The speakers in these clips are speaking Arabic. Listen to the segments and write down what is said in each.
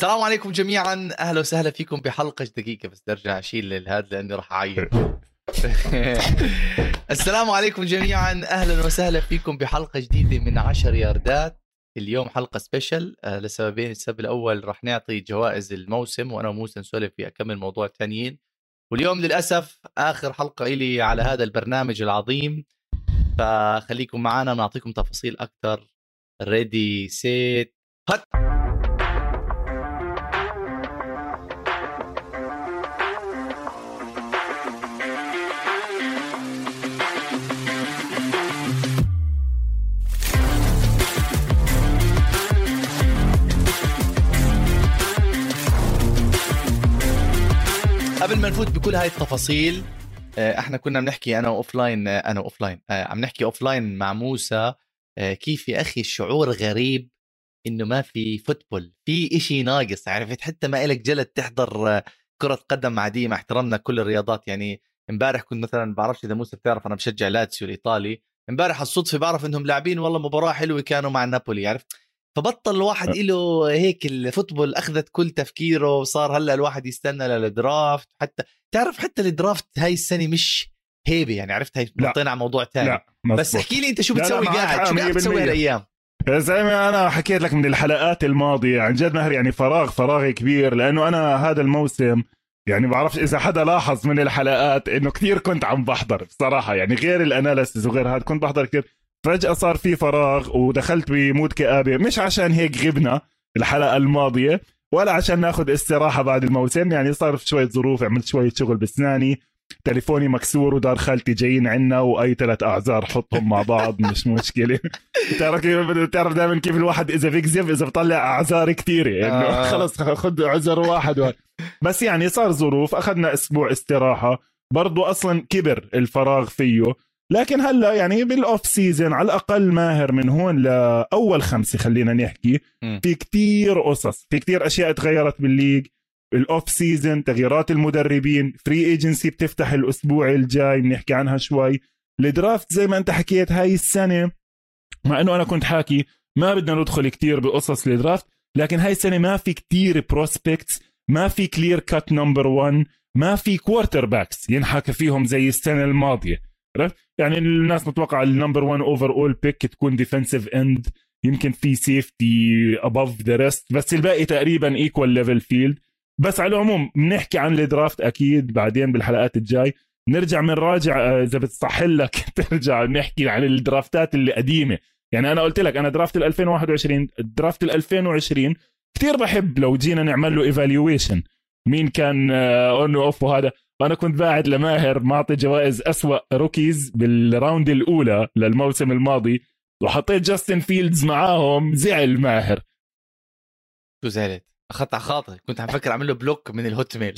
السلام عليكم جميعا، اهلا وسهلا فيكم بحلقه دقيقه بس ارجع اشيل هذا لاني راح اعيط. السلام عليكم جميعا، اهلا وسهلا فيكم بحلقه جديده من 10 ياردات. اليوم حلقه سبيشل لسببين، السبب الاول راح نعطي جوائز الموسم وانا وموسى نسولف في اكمل موضوع ثانيين، واليوم للاسف اخر حلقه الي على هذا البرنامج العظيم، فخليكم معنا ونعطيكم تفاصيل اكثر. ريدي سيت هات. قبل ما نفوت بكل هاي التفاصيل، احنا كنا بنحكي انا اوفلاين عم نحكي اوفلاين مع موسى، كيف يا اخي الشعور غريب انه ما في فوتبول، في اشي ناقص، عرفت؟ حتى ما إلك جلد تحضر كرة قدم عادية مع احترامنا كل الرياضات. يعني امبارح كنت مثلا، بعرفش اذا موسى بتعرف انا بشجع لاتسيو الايطالي، امبارح الصدفة بعرف انهم لاعبين والله مباراة حلوة كانوا مع نابولي، عرفت؟ فبطل الواحد له هيك، الفوتبول اخذت كل تفكيره، وصار هلا الواحد يستنى للدرافت. حتى تعرف حتى الدرافت هاي السنه مش هيبه، يعني عرفت؟ هاي بطينا على موضوع ثاني، بس احكي لي انت شو بتسوي قاعد، شو قاعد بتسوي هالايام؟ زي ما انا حكيت لك من الحلقات الماضيه، عن جد ماهر يعني فراغ كبير، لانه انا هذا الموسم يعني بعرفش اذا حدا لاحظ من الحلقات انه كثير كنت عم بحضر بصراحه، يعني غير الاناليسز وغير هذا كنت بحضر كثير. فجأة صار في فراغ ودخلت بمود كآبة، مش عشان هيك غبنا الحلقة الماضية ولا عشان ناخد استراحة بعد الموسم، يعني صار في شوية ظروف، عملت شوية شغل بسناني، تليفوني مكسور، ودار خالتي جايين عنا، وأي 3 أعذار حطهم مع بعض مش مشكلة. تعرف دائما كيف الواحد إذا بيكذب إذا بطلع أعذار كتيرة، يعني خلص خد عذر واحد. بس يعني صار ظروف، أخذنا أسبوع استراحة، برضو أصلا كبر الفراغ فيه. لكن هلا يعني بالأوف سيزن على الأقل ماهر، من هون لأول 5 خلينا نحكي في كتير قصص، في كتير أشياء تغيرت بالليج، الأوف سيزن، تغييرات المدربين، فري ايجنسي بتفتح الأسبوع الجاي بنحكي عنها شوي، الدرافت زي ما أنت حكيت هاي السنة، مع أنه أنا كنت حاكي ما بدنا ندخل كتير بقصص الدرافت، لكن هاي السنة ما في كتير بروسبكتس، ما في كلير كات نمبر 1، ما في كوارتر باكس ينحكى فيهم زي السنة الماضية، يعني الناس متوقع النمبر 1 اوفر اول بيك تكون ديفنسيف اند، يمكن في سيفتي اباف ذا ريست، بس الباقي تقريبا ايكوال ليفل فيلد. بس على العموم بنحكي عن الدرافت اكيد بعدين بالحلقات الجاي، نرجع بنراجع اذا بتصحل لك ترجع نحكي عن الدرافتات اللي قديمه. يعني انا قلت لك انا درافت 2021 درافت 2020 كثير بحب لو جينا نعمل له ايفالويشن مين كان اون اوف وهذا. أنا كنت باعد لماهر معطي جوائز أسوأ روكيز بالراوند الأولى للموسم الماضي، وحطيت جاستن فيلدز معاهم، زعل ماهر. شو زعلت؟ أخذت على خاطري، كنت عم فكر أعمل له بلوك من الهوت ميل.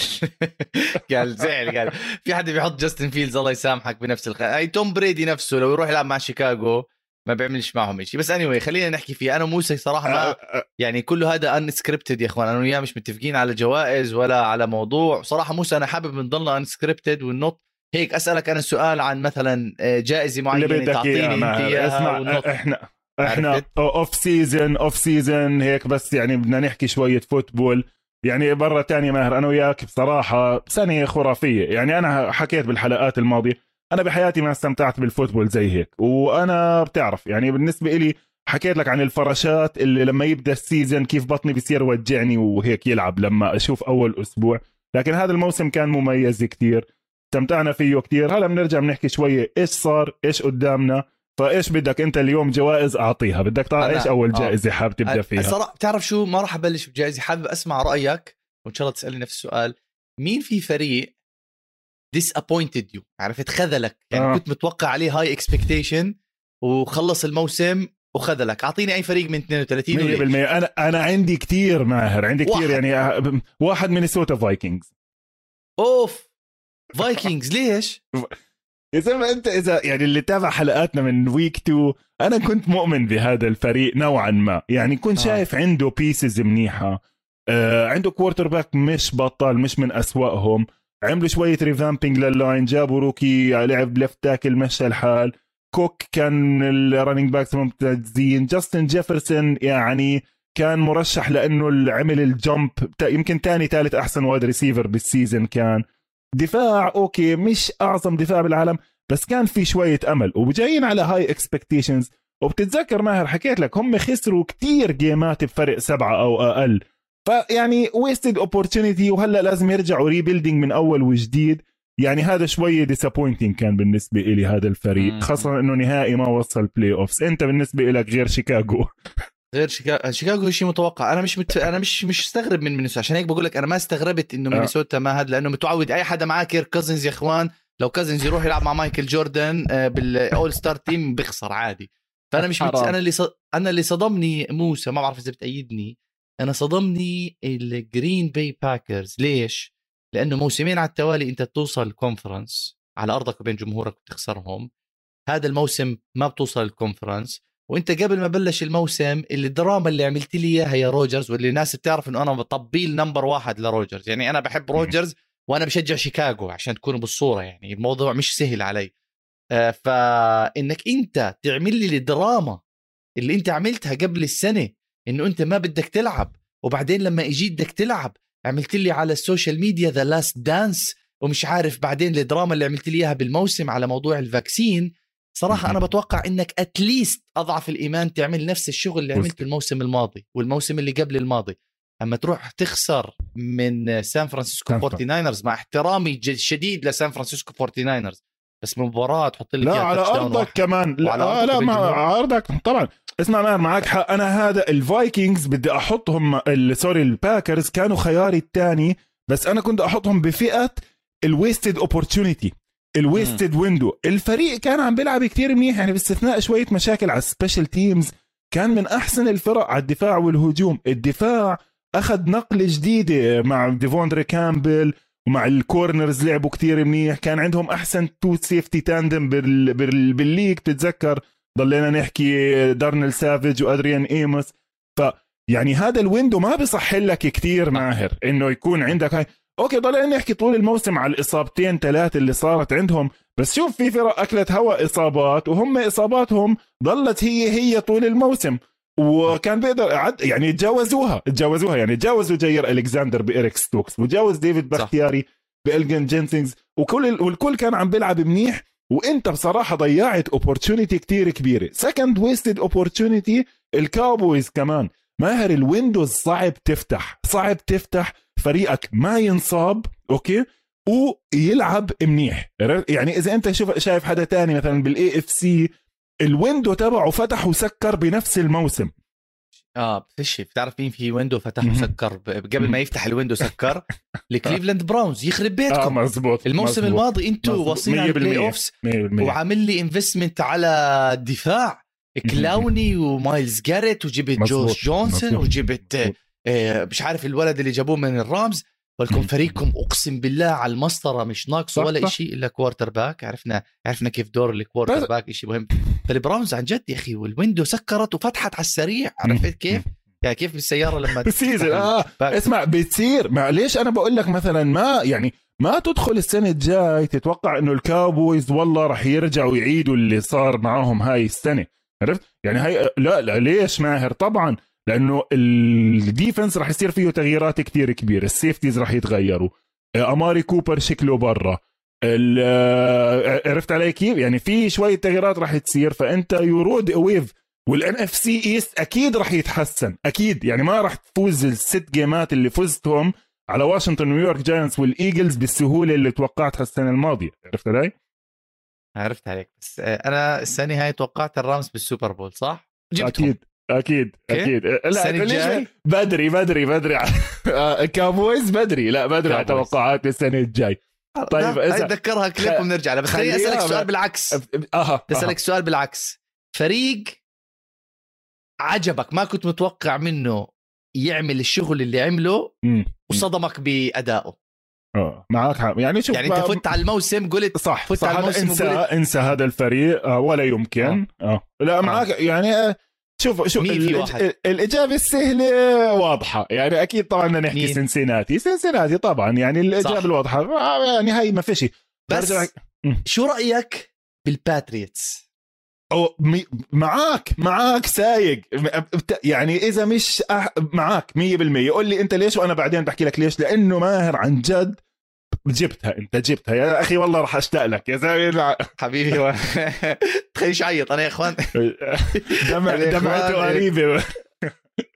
قال زعل، قال في حد بيحط جاستن فيلدز الله يسامحك بنفس أي توم بريدي نفسه لو يروح يلعب مع شيكاغو ما بيعملش معهم إشي. بس anyway خلينا نحكي فيه. أنا موسى صراحة يعني كله هذا unscripted يا إخوان، أنا وياه مش متفقين على جوائز ولا على موضوع. صراحة موسى أنا حابب نضلنا unscripted والنط هيك. أسألك أنا سؤال عن مثلا جائزة معينة تعطيني أنت إياها. إحنا off season هيك، بس يعني بدنا نحكي شوية فوتبول. يعني برة تانية ماهر أنا وياك بصراحة سنة خرافية، يعني أنا حكيت بالحلقات الماضية أنا بحياتي ما استمتعت بالفوتبول زي هيك، وأنا بتعرف يعني بالنسبة إلي حكيت لك عن الفراشات اللي لما يبدأ السيزن كيف بطني بيصير وجعني وهيك يلعب لما أشوف أول أسبوع. لكن هذا الموسم كان مميز كتير، استمتعنا فيه كتير. هلا بنرجع بنحكي شوية إيش صار، إيش قدامنا. فإيش بدك أنت اليوم جوائز أعطيها؟ بدك تعرف إيش أول جائزة حابب تبدأ فيها؟ صراحة تعرف شو، ما راح أبلش بجائزة، حابب أسمع رأيك وإن شاء الله تسألني نفس السؤال. مين في فريق disappointed you، عرفت خذلك؟ يعني كنت متوقع عليه هاي expectation وخلص الموسم وخذلك. اعطيني اي فريق من 32 100%. انا عندي كتير ماهر، عندي كتير. يعني واحد مينيسوتا فايكنجز. اوف فايكنجز ليش؟ اذا ما انت اذا يعني اللي تابع حلقاتنا من ويك 2 انا كنت مؤمن بهذا الفريق نوعا ما، يعني كنت شايف عنده بيسز منيحه، عنده كوارتر باك مش بطل، مش من اسوأهم، عملوا شوية ريفامبينج لللاين، جابوا روكي لعب لفت تاكل مشى الحال، كوك كان الرننج باكس ممتازين، جاستن جيفرسون يعني كان مرشح لأنه عمل الجمب يمكن تاني ثالث أحسن وايد ريسيفر بالسيزن. كان دفاع أوكي مش أعظم دفاع بالعالم بس كان في شوية أمل وجايين على هاي اكسبكتيشنز. وبتتذكر ماهر حكيت لك هم خسروا كتير جيمات بفرق 7 أو أقل، فيعني ويستد أوبورتينيتي، وهلأ لازم يرجعوا ريبيلدينج من أول وجديد. يعني هذا شوية disappointing كان بالنسبة إلي هذا الفريق، خاصة أنه نهائي ما وصل بلاي أوفس. أنت بالنسبة إلك غير شيكاغو غير شيكاغو شيء متوقع. أنا مش استغرب من مينيسوتا، عشان هيك بقول لك أنا ما استغربت إنه مينيسوتا ما هاد، لأنه متعود أي حدا معاه كيرك كازنز. يا إخوان لو كازنز يروح يلعب مع مايكل جوردن بالأول ستار تيم بيخسر عادي. فأنا مش أنا اللي صدمني موسى، ما بعرف إذا بتأيدني، أنا صدمني الجرين باي باكرز. ليش؟ لأنه موسمين على التوالي أنت توصل الكونفرنس على أرضك وبين جمهورك وتخسرهم. هذا الموسم ما بتوصل الكونفرنس، وأنت قبل ما بلش الموسم الدراما اللي عملت لي إياها يا روجرز، واللي الناس بتعرف إنه أنا بطبيل نمبر واحد لروجرز، يعني أنا بحب روجرز وأنا بشجع شيكاغو عشان تكونوا بالصورة، يعني الموضوع مش سهل علي. فإنك أنت تعمل لي الدراما اللي أنت عملتها قبل السنة إنه أنت ما بدك تلعب، وبعدين لما إجيت بدك تلعب عملت لي على السوشيال ميديا ذا لاست دانس، ومش عارف بعدين الدراما اللي عملت لي اياها بالموسم على موضوع الفاكسين. صراحه انا بتوقع انك اتليست اضعف الايمان تعمل نفس الشغل اللي عملته الموسم الماضي والموسم اللي قبل الماضي. اما تروح تخسر من سان فرانسيسكو 49رز، مع احترامي الشديد لسان فرانسيسكو 49رز، بس مباراه تحط لي على ارضك كمان لا مع ارضك طبعا. اسمع ماهر معاك حق، أنا هذا الفايكينجز بدي أحطهم الباكرز كانوا خياري الثاني، بس أنا كنت أحطهم بفئة الويستد أوبورتيونيتي، الويستد ويندو. الفريق كان عم بيلعب كتير منيح، يعني باستثناء شوية مشاكل على السبيشل تيمز كان من أحسن الفرق على الدفاع والهجوم. الدفاع أخذ نقل جديدة مع ديفوندري كامبل، ومع الكورنرز لعبوا كتير منيح، كان عندهم أحسن تو سيفتي تاندم بالليج. تتذكر ضلينا نحكي ديرنيل سافيج وأدريان إيموس. فيعني هذا الويندو ما بصح لك كتير ماهر إنه يكون عندك هاي. أوكي ضلينا نحكي طول الموسم على الإصابتين ثلاثة اللي صارت عندهم، بس شوف في فرق أكلت هوا إصابات، وهم إصاباتهم ضلت هي طول الموسم، وكان بيقدر يعني تجاوزوها. يعني تجاوزوا جاير ألكساندر بإريك ستوكس، وتجاوز ديفيد بختياري بإلجن جينسينز، والكل كان عم بيلعب منيح. وانت بصراحة ضيعت opportunity كتير كبيرة، second wasted opportunity. الكاوبويز كمان ماهر الويندوز صعب تفتح فريقك ما ينصاب اوكي ويلعب منيح. يعني اذا انت شايف حدا تاني مثلا بالاي اف سي الويندو تبعه فتح وسكر بنفس الموسم. فيش بتعرف مين في ويندو فتح وسكر قبل ما يفتح الويندو سكر؟ لكليفلاند براونز، يخرب بيتكم. الموسم الماضي انتوا واصلين على البلاي اوفس، وعامل لي انفستمنت على الدفاع كلاوني ومايلز جاريت، وجبت جوش جونسون، وجبت مش عارف الولد اللي جابوه من الرامز. ولكم فريقكم اقسم بالله على المسطره، مش ناقص ولا شيء الا كوارتر باك. عرفنا كيف دور الكوارتر باك شيء مهم. فالبراونز عن جد يا اخي، والويندو سكرت وفتحت على السريع. عرفت كيف؟ يعني كيف بالسياره لما بتصير اسمع بتصير. معليش انا بقول لك مثلا ما تدخل السنه الجاي تتوقع انه الكاوبويز والله رح يرجعوا يعيدوا اللي صار معهم هاي السنه. عرفت يعني هاي لا ليش ماهر؟ طبعا لأنه الديفنس رح يصير فيه تغييرات كتير كبيرة، السيفتيز رح يتغيروا، أماري كوبر شكله برا، عرفت علي كيف؟ يعني في شوية تغييرات رح تصير. فأنت يورود ويف والNFC East أكيد رح يتحسن أكيد، يعني ما رح تفوز الست جيمات اللي فزتهم على واشنطن ونيويورك جاينتس والإيجلز بالسهولة اللي توقعتها السنة الماضية. عرفت علي؟ عرفت عليك. بس أنا السنة هاي توقعت الرامز بالسوبر بول صح؟ جبتهم. أكيد. لا بدري كابويز بدري، لا بدري على توقعات السنة الجاي. طيب أتذكرها كليب ونرجع لها. بس خليني أسألك سؤال بالعكس. فريق عجبك ما كنت متوقع منه يعمل الشغل اللي عمله وصدمك بأدائه. معك حق. يعني شوف أنت فت على الموسم قلت صح على الموسم انسى هذا الفريق ولا يمكن. لا معك يعني شوف الإجابة السهلة واضحة، يعني أكيد طبعا نحكي سنسيناتي طبعا، يعني الإجابة صح. الواضحة يعني هاي ما فيش. بس شو رأيك بالباتريتس؟ أو معاك سايق يعني إذا مش معاك 100%. قول لي أنت ليش وأنا بعدين بحكي لك ليش، لأنه ماهر عن جد جبتها يا أخي والله رح أشتاق لك يا زلمة حبيبي تخليش عيط أنا يا إخوان دمعته قريبة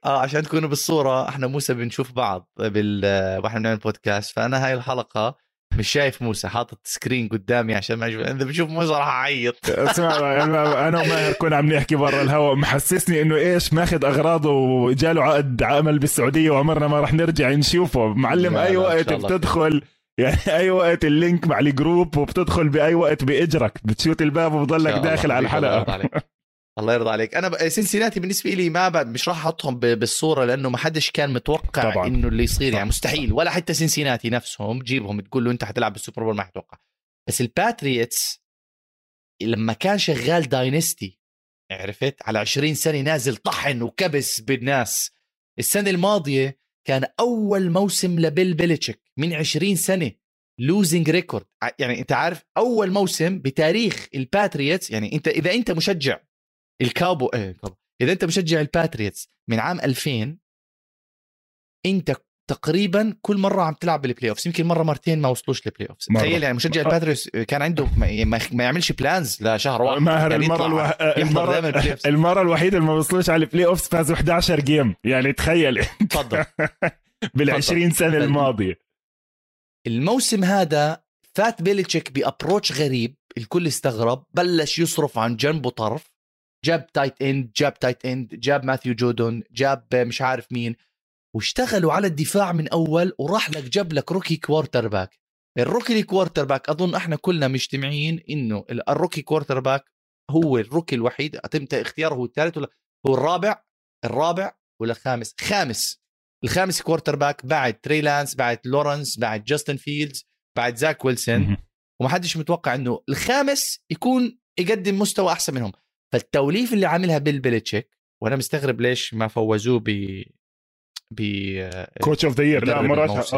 عشان تكونوا بالصورة. إحنا موسى بنشوف بعض وإحنا بنعمل بودكاست، فأنا هاي الحلقة مش شايف موسى، حاطط سكرين قدامي عشان ما اذا بشوف موسى راح اعيط. اسمع انا وماهر كنا عم نحكي برا الهواء، محسسني انه ايش ماخذ اغراضه وجاله عقد عمل بالسعوديه وعمرنا ما راح نرجع نشوفه معلم. اي وقت بتدخل يعني اي وقت اللينك مع الجروب وبتدخل باي وقت باجرك بتشوت الباب وبضلك داخل على الحلقه. الله يرضى عليك. انا سلسلاتي بالنسبه لي ما مش راح احطهم بالصوره لانه ما حدش كان متوقع طبعاً. انه اللي يصير يعني مستحيل، ولا حتى سنسيناتي نفسهم تجيبهم تقول له انت حتلعب بالسوبر بول ما حتوقع. بس الباتريتس لما كان شغال داينستي عرفت على 20 سنه نازل طحن وكبس بالناس. السنه الماضيه كان اول موسم لبيل بيليتشيك من 20 سنه لوزنج ريكورد، يعني انت عارف اول موسم بتاريخ الباتريتس. يعني انت اذا انت مشجع الكابو إذا أنت مشجع الباتريتس من عام 2000 أنت تقريبا كل مرة عم تلعب بالبلاي أوفس، يمكن مرة مرتين ما وصلوش للبلاي أوفس. تخيل يعني مشجع الباتريتس كان عنده ما يعملش بلانز لشهر واحد. ماهر يعني المرة الوحيدة اللي ما وصلوش على البلاي أوفس فازوا 11 جيم، يعني تخيل تفضل بال20 سنة الماضية. الموسم هذا فات بيليتشيك بأبروتش غريب، الكل استغرب، بلش يصرف عن جنبه طرف، جاب تايت اند، جاب ماثيو جودون، جاب مش عارف مين، واشتغلوا على الدفاع من اول، وراح لك جاب لك روكي كوارتر باك. الروكي كوارتر باك اظن احنا كلنا مجتمعين انه الروكي كوارتر باك هو الروكي الوحيد اتم اختياره، هو الثالث ولا هو الرابع ولا الخامس كوارتر باك بعد تريلانس، بعد لورنس، بعد جاستن فيلدز، بعد زاك ويلسون، ومحدش متوقع انه الخامس يكون يقدم مستوى احسن منهم. فالتوليف اللي عاملها بيل بيليتشيك، وانا مستغرب ليش ما فوزوه ب كوتش اوف ذا يير. لا مرات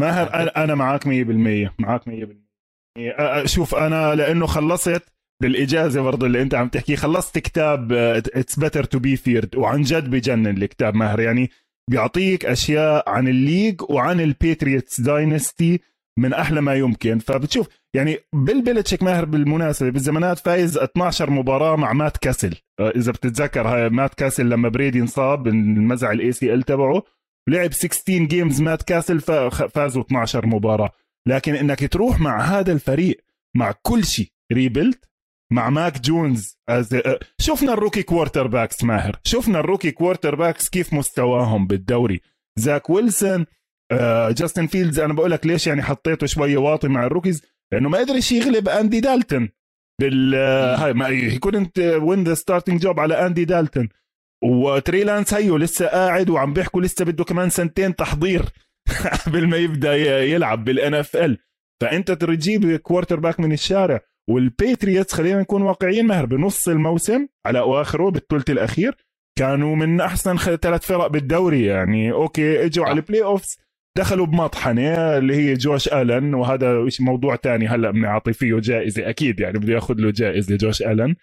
ماهر انا معاك 100%. شوف انا لانه خلصت بالاجازه برضه اللي انت عم تحكي، خلصت كتاب اتس بيتر تو بي فيرد، وعن جد بجنن الكتاب ماهر، يعني بيعطيك اشياء عن الليج وعن الباتريتس داينستي من احلى ما يمكن. فبتشوف يعني بيل بيليتشيك ماهر بالمناسبه بالزمانات فايز 12 مباراه مع مات كاسل، اذا بتتذكر هاي مات كاسل لما بريدي انصاب انمزع الاي سي ال تبعه، لعب 16 جيمز مات كاسل فازوا 12 مباراه. لكن انك تروح مع هذا الفريق مع كل شيء ريبلت، مع ماك جونز شفنا الروكي كوارتر باكس ماهر، شفنا الروكي كوارتر باكس كيف مستواهم بالدوري. زاك ويلسون، جاستن فيلدز، انا بقولك ليش يعني حطيته شويه واطي مع الروكيز لانه ما قدرش يغلب أندي دالتون هاي ما كنت وين ذا ستارتنج جوب على أندي دالتون. وتريلانس هيو لسه قاعد وعم بيحكوا لسه بده كمان سنتين تحضير قبل ما يبدا يلعب بالNFL. فانت تجيب كوارتر باك من الشارع. والباتريتس خلينا نكون واقعيين ماهر، بنص الموسم على اواخره بالثلث الاخير كانوا من احسن 3 فرق بالدوري، يعني اوكي اجوا على البلاي اوفز دخلوا بمطحنة اللي هي جوش ألين، وهذا موضوع تاني هلأ بنعطي فيه جائزة أكيد، يعني بده يأخذ له جائزة جوش ألين.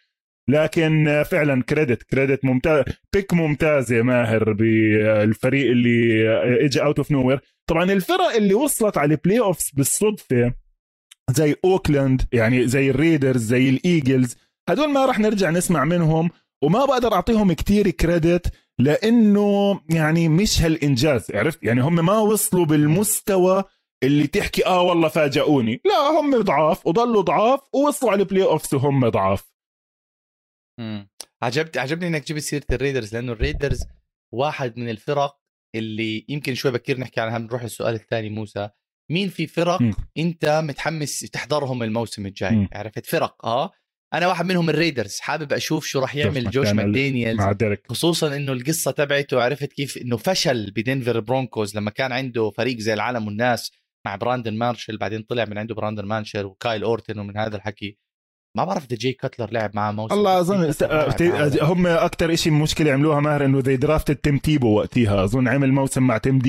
لكن فعلا كريدت ممتاز، بيك ممتازة ماهر بالفريق اللي اجى out of nowhere. طبعا الفرق اللي وصلت على البلاي أوفس بالصدفة زي أوكلاند، يعني زي الريدرز، زي الإيجلز، هدول ما رح نرجع نسمع منهم وما بقدر أعطيهم كتير كريدت لأنه يعني مش هالإنجاز، عرفت يعني هم ما وصلوا بالمستوى اللي تحكي والله فاجئوني. لا هم ضعاف وضلوا ضعاف ووصلوا على البلاي أوفس وهم ضعاف. عجبني إنك جبت سيرة الريدرز لأنه الريدرز واحد من الفرق اللي يمكن شوي بكير نحكي عنها. نروح السؤال الثاني موسى، مين في فرق أنت متحمس تحضرهم الموسم الجاي؟ عرفت فرق انا واحد منهم الريدرز، حابب اشوف شو راح يعمل جوش ماكدانيال، خصوصا انه القصه تبعته عرفت كيف انه فشل بدنفر برونكوز لما كان عنده فريق زي العالم والناس مع براندن مارشال، بعدين طلع من عنده براندن مارشال وكايل اورتن ومن هذا الحكي. ما بعرف إذا جاي كاتلر لعب مع موسم الله أظن هم أكتر إشي مشكلة عملوها ماهر إنه ذي درافتد تيم تيبو وقتها أظن عمل موسم مع تيم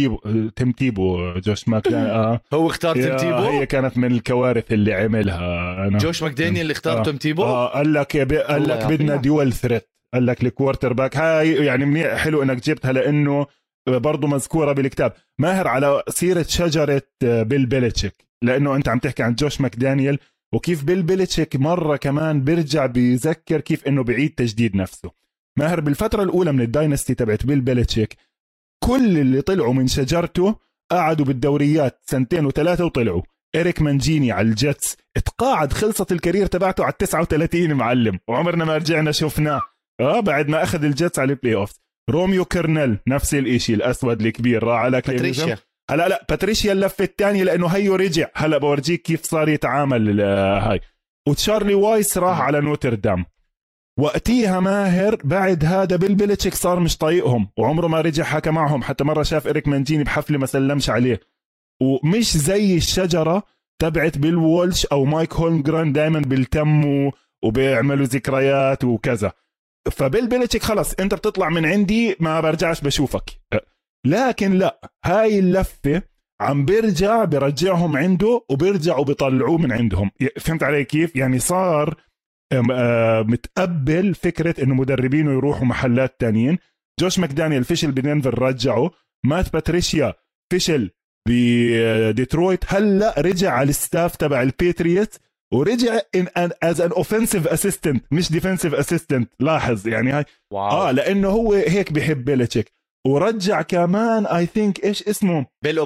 تيبو جوش ماكدانيال هو اختار تيم تيبو هي كانت من الكوارث اللي عملها أنا. جوش ماكدانيال اللي اختار تيم تيبو قال لك بدنا ديول ثريت قال لك الكوارتر باك هاي يعني منيح حلو إنك جبتها لأنه برضو مذكورة بالكتاب ماهر على سيرة شجرة بيل بيليتشيك لأنه أنت عم تحكي عن جوش ماكدانيال وكيف بيل بيليتشيك مرة كمان برجع بيذكر كيف انه بعيد تجديد نفسه ماهر بالفترة الأولى من الداينستي تبعت بيل بيليتشيك كل اللي طلعوا من شجرته قعدوا بالدوريات سنتين وثلاثة وطلعوا إريك مانجيني على الجتس اتقاعد خلصت الكارير تبعته على 39 معلم وعمرنا ما رجعنا شفناه بعد ما أخذ الجتس على البلاي أوف روميو كيرنل نفس الاشي الأسود الكبير راح على كليفلاند هلا لا باتريشيا اللفة الثانية لأنه هيو رجع هلا بورجيك كيف صار يتعامل هاي وتشارلي وايس راح على نوتردام وقتيها ماهر بعد هذا بيل بيليتشيك صار مش طايقهم وعمره ما رجع حكى معهم حتى مرة شاف إريك مانجيني بحفلة ما سلمش عليه ومش زي الشجرة تبعت بيل وولش أو مايك هولمجران دايما بالتم وبيعملوا ذكريات وكذا فبيل بيليتشيك خلص أنت بتطلع من عندي ما برجعش بشوفك لكن لا هاي اللفة عم برجعهم عنده وبرجعوا بيطلعوه من عندهم فهمت علي كيف يعني صار متقبل فكرة انه مدربينه يروحوا محلات تانيين جوش ماكدانيال فشل بننفر رجعه مات باتريشيا فشل بديترويت هلا رجع على الستاف تبع الباتريوت ورجع as an offensive assistant مش defensive assistant لاحظ يعني هاي لانه هو هيك بيحب بيليتشيك ورجع كمان I think إيش اسمه بيل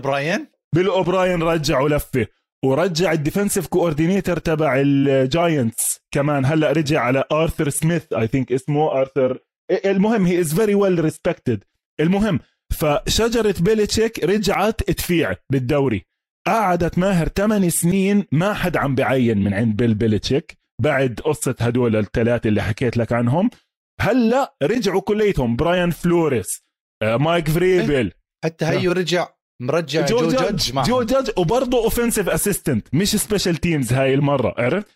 أوبراين رجعوا لفه ورجع الديفنسيف كوردينيتر تبع الجاينتس كمان هلأ رجع على آرثر سميث I think اسمه آرثر المهم he is very well respected المهم فشجرة بيليتشيك رجعت تفيع بالدوري قعدت ماهر 8 سنين ما حد عم بعين من عند بيليتشيك بعد قصة هدول الثلاثة اللي حكيت لك عنهم هلأ رجعوا كليتهم براين فلوريس مايك فريبل حتى هيو رجع مرجع جو جادج وبرضه اوفنسيف اسيستنت مش سبيشال تيمز هاي المره عرفت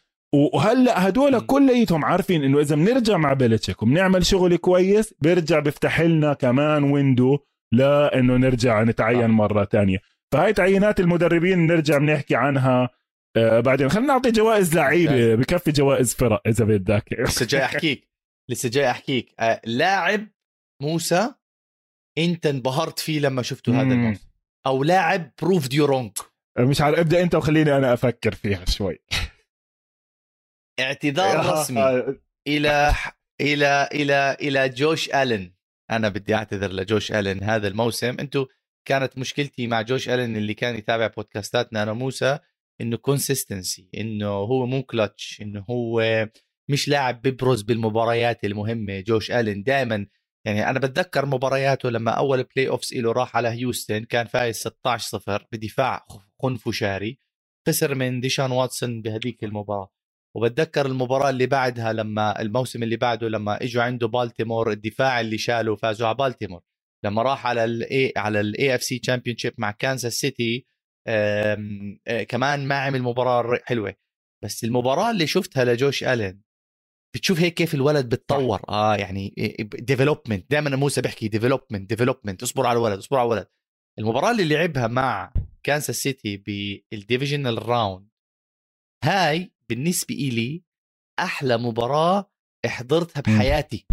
وهلا هدول كليتهم عارفين انه اذا بنرجع مع بيليتشيك وبنعمل شغل كويس بيرجع بيفتح لنا كمان ويندو لانه نرجع نتعين مره تانية فهاي تعيينات المدربين نرجع بنحكي عنها بعدين خلينا نعطي جوائز لعيبه بكفي جوائز فرق اذا بدك لسه جاي احكيك لاعب موسى انت انبهرت فيه لما شفته هذا الموسم او لاعب بروف ديو رونج مش عارف ابدا انت وخليني انا افكر فيها شوي اعتذار رسمي الى جوش ألين انا بدي اعتذر لجوش ألين هذا الموسم انتو كانت مشكلتي مع جوش ألين اللي كان يتابع بودكاستاتنا انا موسى انه كونسيستنسي انه هو مو كلتش انه هو مش لاعب ببرز بالمباريات المهمة جوش ألين دائما يعني أنا بتذكر مبارياته لما أول بلاي أوفس إله راح على هيوستن كان فايز 16-0 بدفاع خنفشاري خسر من ديشان واتسون بهذيك المباراة وبتذكر المباراة اللي بعدها لما الموسم اللي بعده لما إجوا عنده بالتيمور الدفاع اللي شالوا فازوا على بالتيمور لما راح على AFC Championship مع كانزاس سيتي كمان ما عمل مباراة حلوة بس المباراة اللي شفتها لجوش ألين بتشوف هيك كيف الولد بتطور يعني ديفلوبمنت دائما موسى بحكي ديفلوبمنت اصبر على الولد المباراه اللي لعبها مع كانساس سيتي بالديفيجنال راوند هاي بالنسبه إلي احلى مباراه حضرتها بحياتي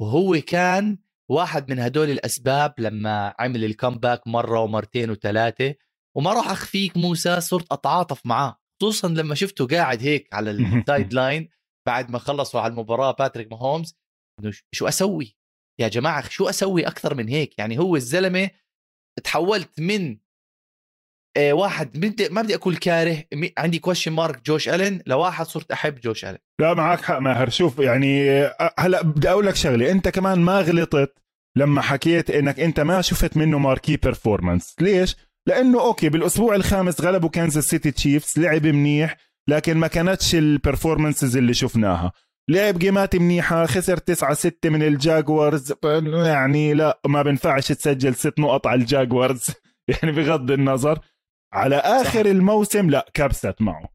وهو كان واحد من هدول الاسباب لما عمل الكامباك مره ومرتين وثلاثه وما راح اخفيك موسى صرت اتعاطف معاه خصوصا لما شفته قاعد هيك على السايد لاين بعد ما خلصوا على المباراة باتريك ماهومز إنه شو أسوي يا جماعة شو أسوي أكثر من هيك يعني هو الزلمة تحولت من واحد ما بدي أكل كاره عندي question mark جوش ألين لواحد صرت أحب جوش ألين لا معك حق ماهر شوف يعني هلأ بدي أقول لك شغلي أنت كمان ما غلطت لما حكيت إنك أنت ما شفت منه ماركي بيرفورمانس ليش لأنه أوكي بالأسبوع الخامس غلبوا كانزاس سيتي تشيفز لعب منيح لكن ما كانتش البرفورمنسز اللي شفناها لعب جيمات منيحة خسر 9-6 من الجاكوارز يعني لا ما بنفعش تسجل 6 نقط على الجاكوارز يعني بغض النظر على آخر الموسم لا كبست معه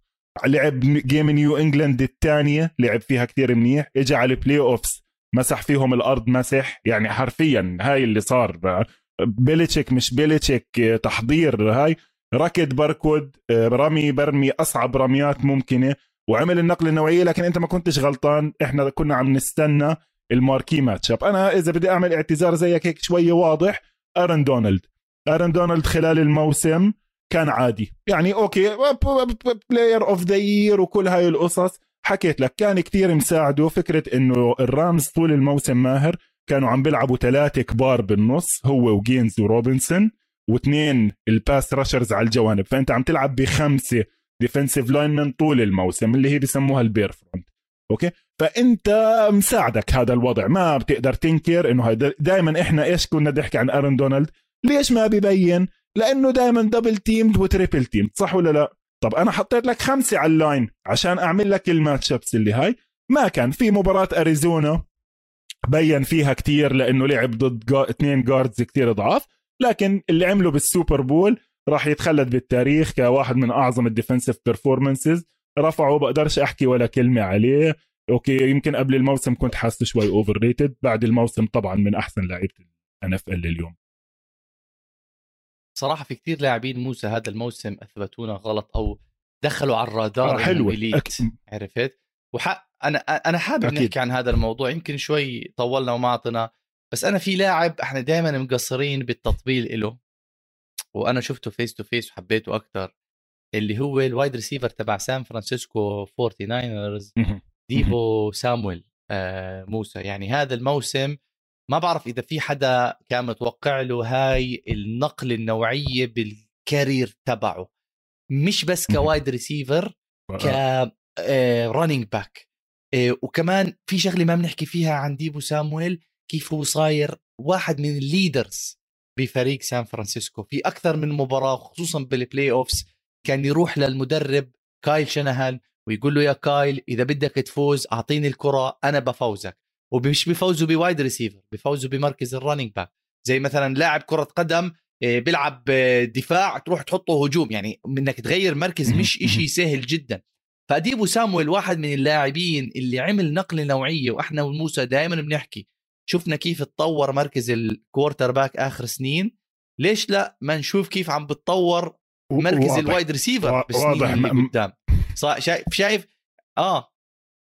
لعب جيم نيو انجلند الثانية لعب فيها كتير منيح، اجى على البلاي اوفس مسح فيهم الارض مسح، يعني حرفيا هاي اللي صار. بيليتشيك مش بيليتشيك، تحضير هاي، ركض بركض، رمي برمي اصعب رميات ممكنة، وعمل النقل النوعية. لكن انت ما كنتش غلطان، احنا كنا عم نستنى الماركي ماتشاب. انا اذا بدي اعمل اعتذار زيك هيك شوية واضح، أرن دونالد خلال الموسم كان عادي، يعني اوكي بلاير اوف ذا يير وكل هاي القصص، حكيت لك كان كتير مساعده فكرة انه الرامز طول الموسم ماهر كانوا عم بيلعبوا 3 كبار بالنص، هو وجينز وروبنسون، واثنين الباس راشرز على الجوانب، فانت عم تلعب ب5 ديفنسيف لاينمن طول الموسم اللي هي بسموها البير فرونت. اوكي، فانت مساعدك هذا الوضع، ما بتقدر تنكر انه دائما احنا ايش كنا نحكي عن أرن دونالد ليش ما بيبين، لانه دائما دبل تيمد وتريبل تيمد، صح ولا لا؟ طب انا حطيت لك 5 على اللاين عشان اعمل لك الماتش ابس اللي هاي. ما كان في مباراه اريزونا بين فيها كتير لانه لعب ضد 2 جاردز كتير ضعاف، لكن اللي عمله بالسوبر بول راح يتخلد بالتاريخ كواحد من اعظم الديفنسيف بيرفورمانسز. رفعه بقدرش احكي ولا كلمه عليه. اوكي، يمكن قبل الموسم كنت حاسه شوي اوفر ريتد، بعد الموسم طبعا من احسن لاعيبه NFL اليوم صراحه. في كتير لاعبين موسى هذا الموسم اثبتونا غلط او دخلوا على الرادار حلوة. عرفت، وحق انا حابب أكيد نحكي عن هذا الموضوع، يمكن شوي طولنا وما عطنا، بس انا في لاعب احنا دائما مقصرين بالتطبيل له، وانا شفته فيس تو فيس وحبيته اكثر، اللي هو الوايد ريسيفر تبع سان فرانسيسكو 49ers ديبو سامويل. موسى يعني هذا الموسم ما بعرف اذا في حدا كان متوقع له هاي النقل النوعيه بالكارير تبعه، مش بس كوايد ريسيفر، كرننج باك. وكمان في شغله ما بنحكي فيها عن ديبو سامويل، كيف هو صاير واحد من الليدرز بفريق سان فرانسيسكو. في اكثر من مباراه خصوصا بالبلاي اوفس كان يروح للمدرب كايل شانهان ويقول له يا كايل اذا بدك تفوز اعطيني الكره انا بفوزك، ومش بفوزوا بوايد ريسيفر، بفوزوا بمركز الرننج باك. زي مثلا لاعب كره قدم بيلعب دفاع تروح تحطه هجوم، يعني انك تغير مركز مش إشي سهل جدا. فديبو سامويل واحد من اللاعبين اللي عمل نقله نوعيه، واحنا وموسى دائما بنحكي شفنا كيف تطور مركز الكوارتر باك اخر سنين، ليش لا ما نشوف كيف عم بتطور مركز الوايد ريسيفر بالسنين اللي قدام. شايف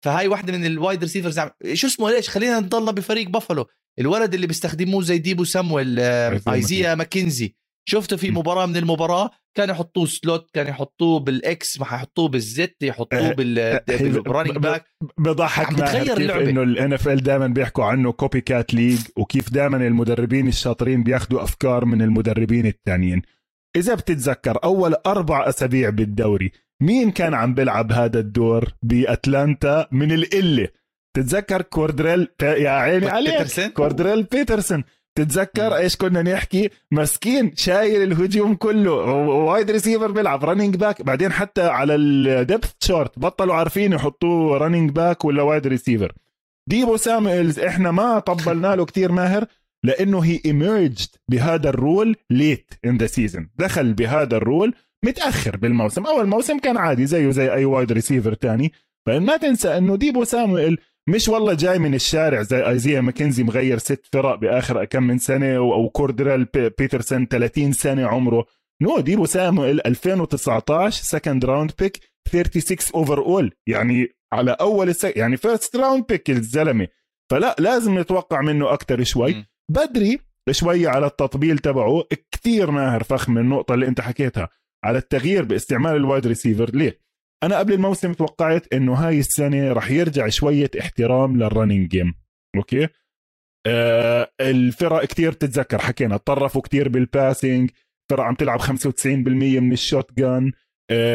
فهاي واحدة من الوايد ريسيفرز. شو اسمه ليش خلينا نضلنا بفريق بافلو، الولد اللي بيستخدموه زي ديبو سامويل ايزيا ماكنزي، شفته في مباراة من المباراة كان يحطوه سلوت، كان يحطوه بالاكس، ما حيحطوه بالزت، يحطوه بالرننج باك. بضحك بتغير اللعبة، انه الان اف ال دائما بيحكوا عنه كوبي كات ليج، وكيف دائما المدربين الشاطرين بياخذوا افكار من المدربين الثانيين. اذا بتتذكر اول 4 أسابيع بالدوري مين كان عم بلعب هذا الدور بأتلانتا من القلة؟ تتذكر كوردريل، يا عيني عليك كوردريل بيترسون. تتذكر ايش كنا نحكي، مسكين شايل الهجوم كله، وايد ريسيفر بلعب رننج باك، بعدين حتى على الدبث شورت بطلوا عارفين يحطوه رننج باك ولا وايد ريسيفر. ديبو سامويلز احنا ما طبلنا له كتير ماهر، لانه هي emerged بهذا الرول ليت in the season، دخل بهذا الرول متأخر بالموسم. أول موسم كان عادي زيه زي أي وايد ريسيفر تاني. فما تنسى أنه ديبو سامويل مش والله جاي من الشارع زي ايزيا ماكنزي مغير 6 فرق بآخر كم من سنة، أو كوردريل بيترسون 30 سنة عمره. نو، ديبو سامويل 2019 second round pick 36 overall، يعني على أول يعني first round pick الزلمة. فلا لازم نتوقع منه أكتر شوي، بدري شوي على التطبيل تبعه. كتير ماهر فخم النقطة اللي أنت حكيتها على التغيير باستعمال الوايد ريسيفر. ليه انا قبل الموسم توقعت انه هاي السنه راح يرجع شويه احترام للرننج جيم. اوكي، الفرق كتير تتذكر حكينا اتطرفوا كتير بالباسنج، فرق عم تلعب 95% من الشوت جان،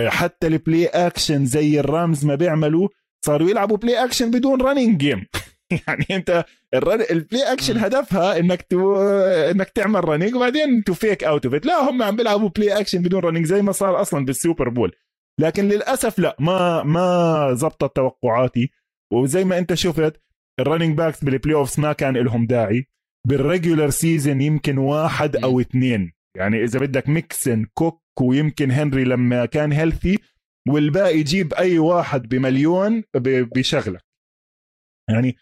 حتى البلاي اكشن زي الرامز ما بيعملوا، صاروا يلعبوا بلاي اكشن بدون رننج جيم. يعني انت البلاي اكشن هدفها انك تعمل رننج وبعدين تو فيك اوت اوف ات. لا، هم عم بيلعبوا بلاي اكشن بدون رننج زي ما صار اصلا بالسوبر بول. لكن للاسف لا، ما زبطت توقعاتي. وزي ما انت شفت الرننج باكس بالبلاي اوفس ما كان لهم داعي. بالريجولر سيزن يمكن 1 أو 2، يعني اذا بدك ميكسن كوك ويمكن هنري لما كان هيلثي، والباقي جيب أي واحد بمليون بشغلك يعني.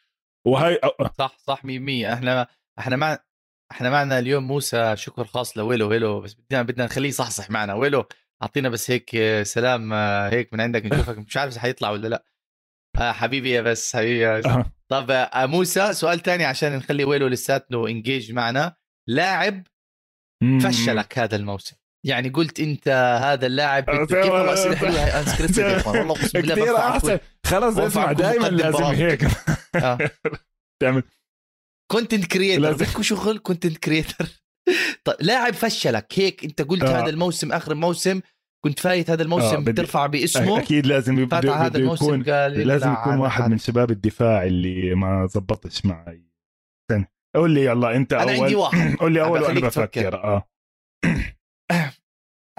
وهي صح صح 100%. احنا معنا اليوم موسى، شكر خاص لويلو. ويلو بس بدنا نخليه صحصح معنا. ويلو اعطينا بس هيك سلام هيك من عندك نشوفك، مش عارف اذا حيطلع ولا لا. حبيبي يا بس حبيبي. طب موسى سؤال تاني عشان نخلي ويلو لساتنه انجيج معنا. لاعب فشلك هذا الموسم، يعني قلت انت هذا اللاعب كيف والله اسئله حلوه هاي انسكريبتد والله اقسم بالله كثير احسن. خلاص اسمع دائما لازم هيك تعمل كونتنت كرييتر، بدكم شغل كونتنت كرييتر. طيب لاعب فشلك هيك انت قلت هذا الموسم اخر موسم كنت فايت هذا الموسم بترفع باسمه، اكيد لازم هذا الموسم لازم يكون واحد من شباب الدفاع اللي ما زبطش معي. قول لي يلا انت اول، انا عندي واحد قول لي اول وانا بفكر.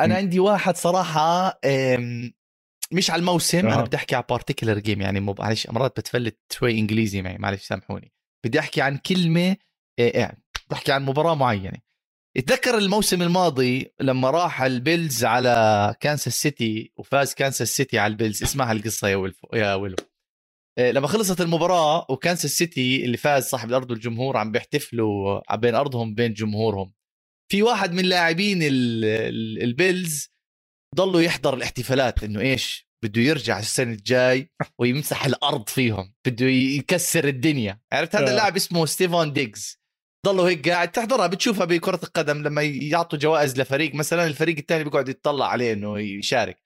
انا عندي واحد صراحه مش على الموسم، انا بدي احكي على بارتيكولر جيم يعني معلش امرات بتفلت شوي انجليزي معي معلش سامحوني. بدي احكي عن كلمه بدي احكي عن مباراه معينه. اتذكر الموسم الماضي لما راح البيلز على كانساس سيتي وفاز كانساس سيتي على البيلز، اسمع هالقصه يا ويلو. لما خلصت المباراه وكانساس سيتي اللي فاز صاحب الارض والجمهور عم بيحتفلوا بين ارضهم بين جمهورهم، في واحد من لاعبين البيلز ضلوا يحضر الاحتفالات انه ايش بده يرجع السنه الجاي ويمسح الارض فيهم، بده يكسر الدنيا. عرفت هذا اللاعب اسمه ستيفون ديجز، ضلوا هيك قاعد تحضرها بتشوفها بكره القدم لما يعطوا جوائز لفريق مثلا الفريق الثاني بيقعد يتطلع عليه انه يشارك،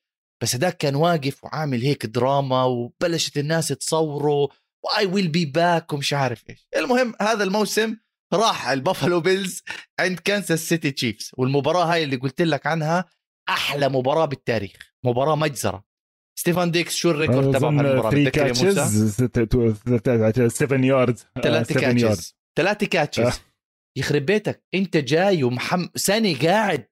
بس هداك كان واقف وعامل هيك دراما وبلشت الناس تصوره واي ويل بي باك ومش عارف ايش. المهم هذا الموسم راح البافالو بيلز عند كانساس سيتي تشيفز، والمباراه هاي اللي قلت لك عنها احلى مباراه بالتاريخ، مباراه مجزره. ستيفان ديكس شو الريكورد تبعه هالمباراه؟ بتذكر يا موسى 7 ياردز 3 كاتشز. يخرب بيتك انت جاي ساني قاعد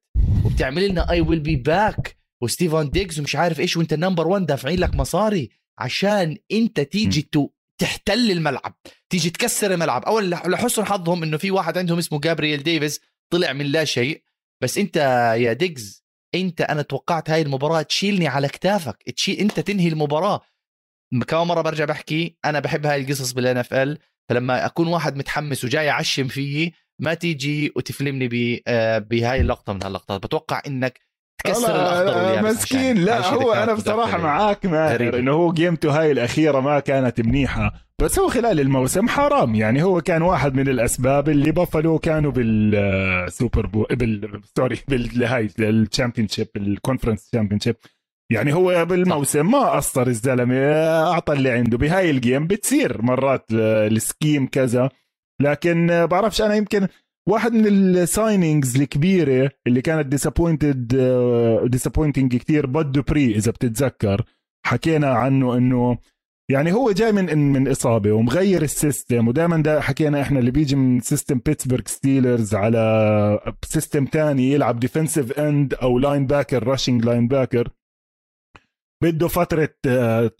وبتعمل لنا اي ويل بي باك وستيفان ديكس ومش عارف ايش، وانت نمبر 1 دافعين لك مصاري عشان انت تيجي تحتل الملعب، تيجي تكسر الملعب. اول لحسن حظهم انه في واحد عندهم اسمه جابرييل ديفيز طلع من لا شيء، بس انت يا ديجز انت انا توقعت هاي المباراه تشيلني على كتافك، تشيل انت تنهي المباراه. كم مره برجع بحكي انا بحب هاي القصص بالNFL، فلما اكون واحد متحمس وجاي اعشم فيه ما تيجي وتفلمني بهاي اللقطه من هاللقطات. بتوقع انك كسر مسكين. لا هو انا بصراحه معاك ماهر انه هو جيمته هاي الاخيره ما كانت منيحه، بس هو خلال الموسم حرام يعني هو كان واحد من الاسباب اللي بافلو كانوا بالسوبر بول سوري بالهاي الشامبيونشيب الكونفرنس شامبيونشيب، يعني هو بالموسم ما قصر الزلمه، اعطى اللي عنده. بهاي الجيم بتصير مرات السكيم كذا، لكن بعرفش انا يمكن واحد من الساينينجز الكبيرة اللي كانت ديسابوينتينج كتير بود بري، إذا بتتذكر حكينا عنه إنه يعني هو جاي من إصابة ومغير السيستم، ودائما دا حكينا إحنا اللي بيجي من سيستم بيتسبرغ ستيلرز على سيستم تاني يلعب ديفنسيف اند أو لاين باكر راشينج لاين باكر بده فترة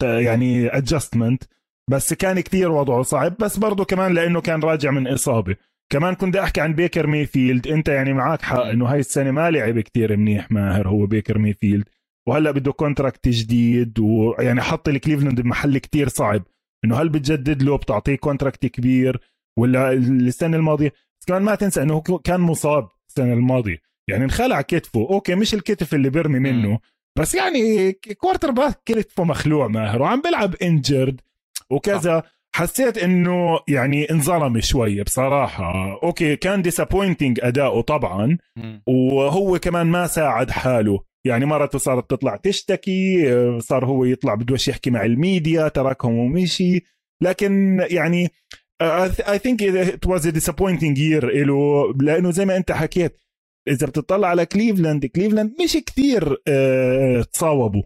يعني أدجستمنت، بس كان كتير وضعه صعب، بس برضو كمان لأنه كان راجع من إصابة. كمان كنت احكي عن بيكر ميفيلد، انت يعني معاك حق انه هاي السنه ما لعب كتير منيح ماهر هو بيكر ميفيلد، وهلا بده كونتراكت جديد، ويعني حط الكليفلاند بمحل كتير صعب انه هل بتجدد له بتعطيه كونتراكت كبير ولا السنه الماضيه. كمان ما تنسى انه كان مصاب السنه الماضيه، يعني انخلع كتفه، اوكي مش الكتف اللي برمي منه بس يعني كوارتر باك كتفه مخلوع ماهر وعم بلعب انجرد وكذا. حسيت انه يعني انظلم شوية بصراحة. اوكي كان ديسابوينتينج اداؤه طبعا، وهو كمان ما ساعد حاله، يعني مرته صارت تطلع تشتكي، صار هو يطلع بدوش يحكي مع الميديا، تركهم ومشي. لكن يعني I think it was a disappointing year له، لانه زي ما انت حكيت اذا بتطلع على كليفلاند مش كتير تصاوبوا،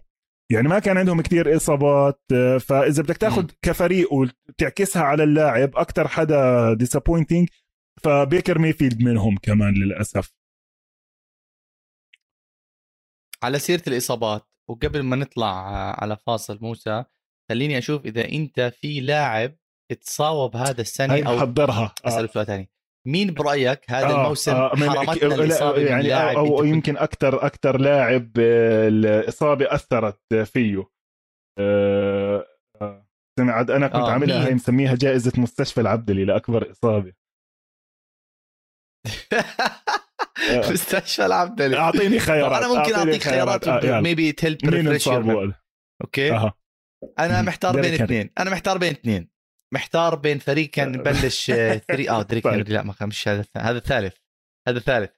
يعني ما كان عندهم كتير إصابات، فإذا بدك تأخذ كفريق وتعكسها على اللاعب أكتر حدا disappointing فبيكر ميفيلد منهم كمان للأسف. على سيرة الإصابات وقبل ما نطلع على فاصل موسى، خليني أشوف إذا أنت في لاعب اتصاوب هذا السنة أو حضرها أسأله سؤال تاني مين برأيك هذا الموسم حرمتنا الإصابة يعني لاعب أو يمكن أكتر لاعب الإصابة أثرت فيه؟ أنا كنت عاملها هي مسميها جائزة مستشفى العبدلي لأكبر إصابة. مستشفى العبدلي. أعطيني خيارات. أنا ممكن أعطيك خيارات. maybe it help refresh. أوكي. أنا محتار بين اثنين. محتار بين فريق كان نبلش 3 أو دريك لا ما مش هذا الثالث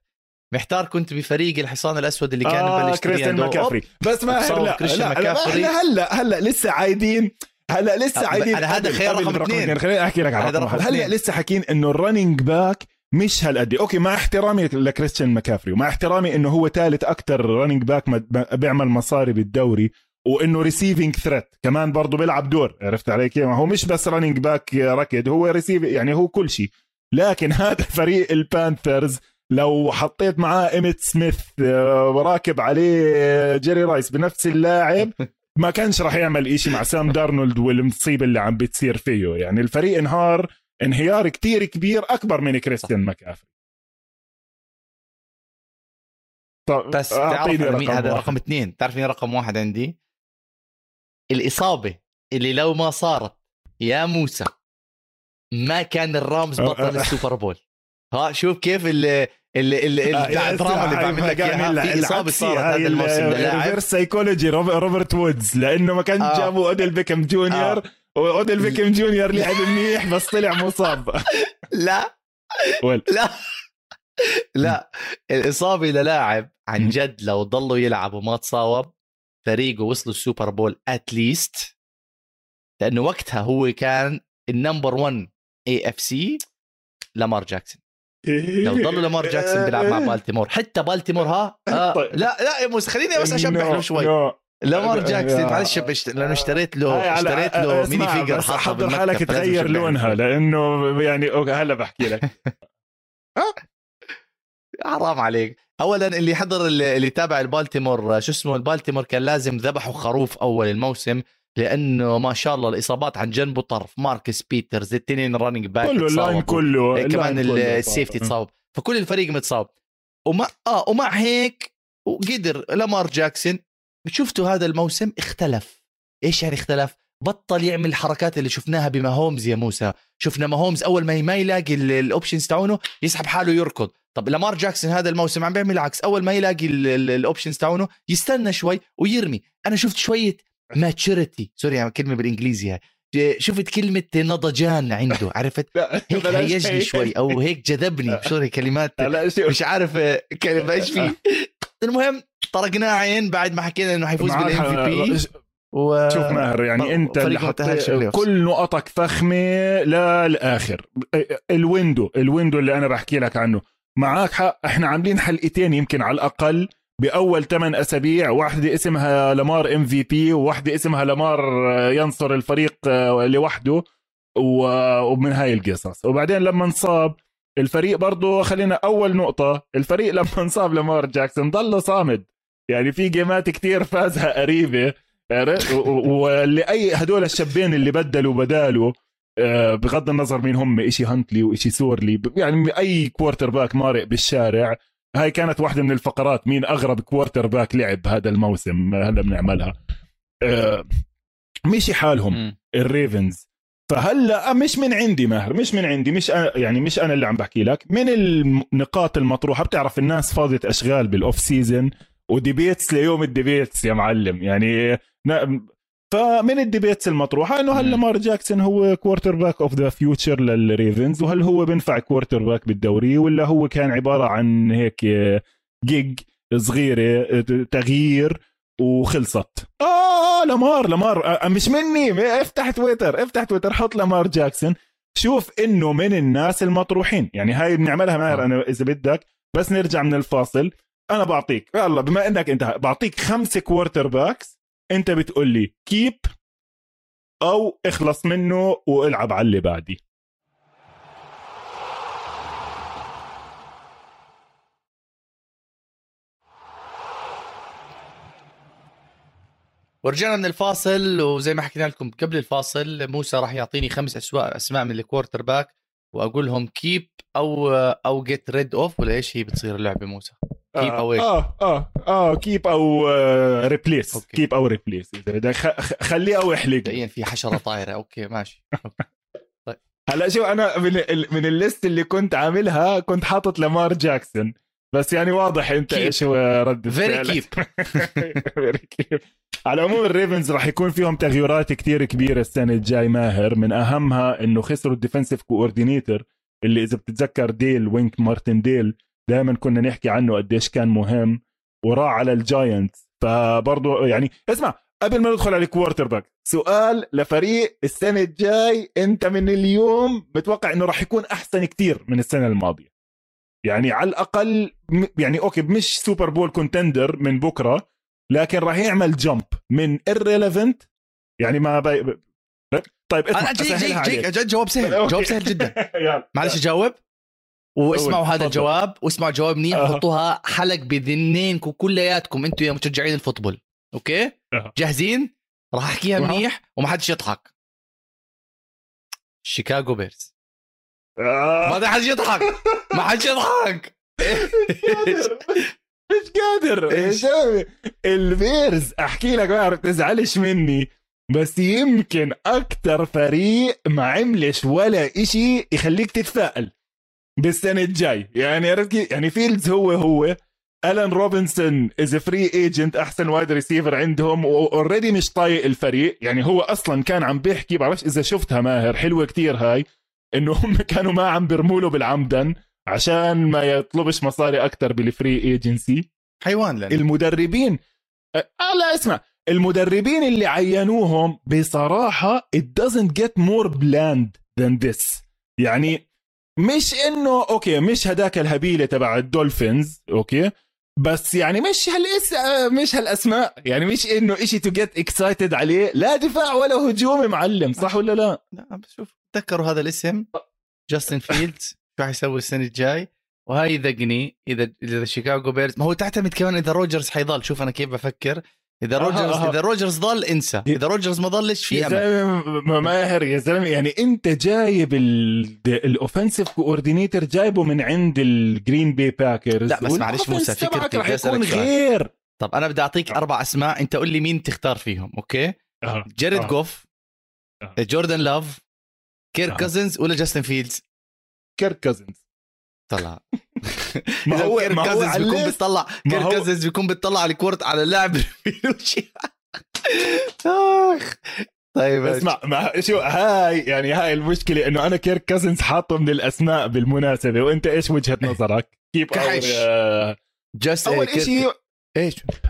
محتار كنت بفريق الحصان الأسود اللي كان نبلش كريستيان ماكافري بس ما هلا لسه عايدين هذا خيار رقم 2. خليني أحكي لك على هلا لسه حكين إنه الرننج باك مش هالقد. أوكي مع احترامي لكريستيان ماكافري ومع احترامي إنه هو ثالث أكتر رننج باك بيعمل مصاري بالدوري وإنه ريسيفينج ثريت كمان برضو بيلعب دور. عرفت عليك يعني هو مش بس رانينج باك ركض هو ريسيف يعني هو كل شيء. لكن هذا فريق البانثرز لو حطيت معاه إيميت سميث وراكب عليه جيري رايس بنفس اللاعب ما كانش رح يعمل إشي مع سام دارنولد والمصيبة اللي عم بتصير فيه. يعني الفريق انهيار كتير كبير أكبر من كريستيان ماكافري. بس تعرف مين هذا رقم 2؟ تعرف مين رقم 1 عندي؟ الإصابة اللي لو ما صارت يا موسى ما كان الرامز بطل السوبر بول. ها شوف كيف الدراما اللي بعمل لك اياها في إصابة صارت هذا الموسم للاعب. غير سايكولوجي روبرت وودز لأنه ما كان جابوا أوديل بيكم جونيور وأوديل بيكم جونيور لعب منيح بس طلع مصاب. لا الإصابة للاعب عن جد لو ضلوا يلعب وما تصاوب فريقه وصلوا السوبر بول اتليست لأنه وقتها هو كان النمبر 1 AFC لامار جاكسون. لو ضلوا لامار جاكسون بيلعب مع بالتيمور حتى بالتيمور لا يا موسى خليني بس أشبح له شوي. لامار جاكسون معلش لأنه اشتريت له ميني فيجر حاطه بالمكتب حالك تغير لونها لأنه يعني هلا بحكي لك حرام عليك. اولا اللي حضر اللي تابع البالتيمور البالتيمور كان لازم ذبحوا خروف اول الموسم لانه ما شاء الله الاصابات عن جنب وطرف. ماركس بيترز الاثنين رانينج باك كله اللاين كله كمان السيفتي تصاب فكل الفريق متصاب ومع هيك وقدر لامار جاكسون شفتوا هذا الموسم اختلف. ايش يعني اختلف؟ بطل يعمل الحركات اللي شفناها بماهومز. يا موسى شفنا ماهومز اول ما يلاقي الاوبشنز تاعونه يسحب حاله يركض. طب لامار جاكسون هذا الموسم عم بيعمل العكس اول ما يلاقي الاوبشنز تاعونه يستنى شوي ويرمي. انا شفت شويه ماتشوريتي سوري كلمه بالانجليزي هاي شفت كلمه نضجان عنده. عرفت هيك هيجني شوي او هيك جذبني سوري كلمات مش عارف كلمه ايش في. المهم طرقناه عين بعد ما حكينا انه حيفوز بالMVP شوف ماهر يعني انت اللي حطيت كل نقطك فخمه للاخر. الويندو اللي انا بحكي لك عنه معاك حق. احنا عاملين حلقتين يمكن على الاقل باول 8 اسابيع واحده اسمها لامار MVP وواحده اسمها لامار ينصر الفريق لوحده ومن هاي القصص. وبعدين لما انصاب الفريق برضه خلينا اول نقطه الفريق لما انصاب لامار جاكسون ضل صامد. يعني في جيمات كتير فازها قريبه واللي هدول الشابين اللي بدلوا بداله بغض النظر مين هم إشي هانتلي وإشي سورلي يعني أي كوارتر باك مارق بالشارع. هاي كانت واحدة من الفقرات مين أغرب كوارتر باك لعب هذا الموسم هلا بنعملها. مشي حالهم الريفنز. فهلا مش من عندي ماهر مش من عندي مش أنا يعني مش أنا اللي عم بحكي لك من النقاط المطروحة. بتعرف الناس فاضت أشغال بالأوف سيزن وديبيتس ليوم الديبيتس يا معلم يعني فمن الديبيتس المطروحة انه هل لامار جاكسون هو كوارتر باك اوف ذا فيوتشر للريفنز وهل هو بينفع كوارتر باك بالدوري ولا هو كان عبارة عن هيك جيج صغيرة تغيير وخلصت. لامار مش مني افتح تويتر حط لامار جاكسون شوف انه من الناس المطروحين. يعني هاي بنعملها ماهر انا اذا بدك بس نرجع من الفاصل انا بعطيك يلا بما انك انت بعطيك 5 كوارتر باكس انت بتقول لي كيب او اخلص منه والعب على اللي بعدي. ورجعنا من الفاصل وزي ما حكينا لكم قبل الفاصل موسى راح يعطيني 5 اسماء من الكوارتر باك واقول لهم كيب او جيت ريد اوف ولا ايش هي بتصير اللعبه موسى؟ كيب او ايش؟ كيب او ريبليس. أوكي. كيب او ريبليس خليه او احلق. تبين في حشره طايره. اوكي ماشي. طيب هلا شو انا من الليست اللي كنت عاملها كنت حاطط لامار جاكسون، بس يعني واضح انت ايش هو رد فعلك. فيري كيب. على العموم الريفنز راح يكون فيهم تغييرات كتير كبيرة السنة الجاي ماهر، من أهمها إنه خسروا الديفنسيف كوردينيتر اللي إذا بتتذكر ديل وينك مارتن ديل دائما كنا نحكي عنه قديش كان مهم وراح على الجاينتس. فبرضو يعني اسمع قبل ما ندخل على الكوارتر باك، سؤال لفريق السنة الجاي أنت من اليوم بتوقع إنه راح يكون أحسن كتير من السنة الماضية، يعني على الأقل يعني أوكي مش سوبر بول كونتندر من بكرة، لكن راح يعمل جمب من irrelevant يعني ما طيب اسمع جد جواب سهل. أوكي. جواب سهل جدا. معلش جاوب واسمعوا هذا الجواب واسمعوا جواب منيح وحطوها حلق بذنينكم كلياتكم انتم يا مشجعين الفوتبول. اوكي جاهزين؟ راح احكيها منيح وما حدش يضحك. شيكاغو بيرز. ما حدش يضحك ما حدش يضحك. مش قادر ايش البيرز. احكي لك ما تزعلش مني، بس يمكن اكتر فريق ما عملش ولا اشي يخليك تتفائل بالسنة الجاي. يعني فيلدز هو ألان روبنسون از فري ايجنت احسن وايد ريسيفر عندهم واوريدي مش طايق الفريق. يعني هو اصلا كان عم بيحكي بعرفش اذا شفتها ماهر حلوة كتير هاي، انه هم كانوا ما عم برموله بالعمدن عشان ما يطلبش مصاري أكتر بالفري ايجنسي. حيوان لنا المدربين. لا اسمع، المدربين اللي عينوهم بصراحة it doesn't get more bland than this. يعني مش انه اوكي مش هداك الهبيلة تبع الدولفينز اوكي، بس يعني مش هالاسماء، يعني مش انه اشي to get excited عليه، لا دفاع ولا هجوم معلم. صح ولا لا؟ نعم. شوف تذكروا هذا الاسم جاستن فيلدز شو حيسوي السنة الجاي، وهاي يذقني إذا شيكاغو بيرز. ما هو تعتمد كمان إذا روجرز حيضل. شوف أنا كيف بفكر. إذا روجرز ضل انسى، إذا روجرز ما ضلش في أمل. ماهر يا زلمة، يعني أنت جايب الأوفنسيف كوردينيتر جايبه من عند الجرين بي باكرز. لا بس معلش موسى، فكرتي رح يكون غير. طب أنا بدي أعطيك 4 أسماء، أنت قول لي مين تختار فيهم. أوكي جيرد جوف، جوردن لاف، كيرك كازنز، ولا جاستن فيلدز؟ كيرك كازنز. طلع ما هو كيرك كازنز بيكون بيطلع، كيرك كازنز بيكون بيطلع على الكورت على اللاعب. طيب اسمع شو هاي، يعني هاي المشكله انه انا كيرك كازنز حاطه من الاسماء بالمناسبه، وانت ايش وجهه نظرك؟ كيف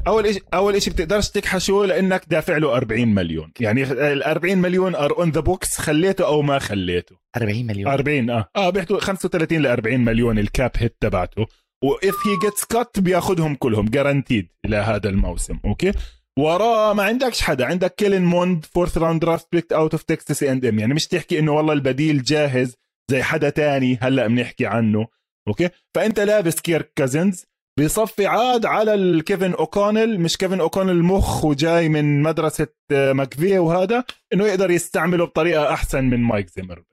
اول شيء بتقدرش تكحشه لانك دافع له 40 مليون. يعني ال 40 مليون ار اون ذا بوكس، خليته او ما خليته. 40 مليون 40 بيحكوا 35 ل 40 مليون الكاب هيت تبعته، واف هي جيتس كات بياخذهم كلهم جارانتيد لهذا الموسم. اوكي وراه ما عندكش حدا، عندك كيلن موند فورث راوند درافت بيك اوت اوف تكساس اند ام، يعني مش تحكي انه والله البديل جاهز زي حدا تاني هلا بنحكي عنه. اوكي فانت لابس كيرك كازنز بيصفي عاد على الكيفن أوكونل، مش كيفن أوكونل المخ وجاي من مدرسة ماكفي، وهذا إنه يقدر يستعمله بطريقة أحسن من مايك زيمر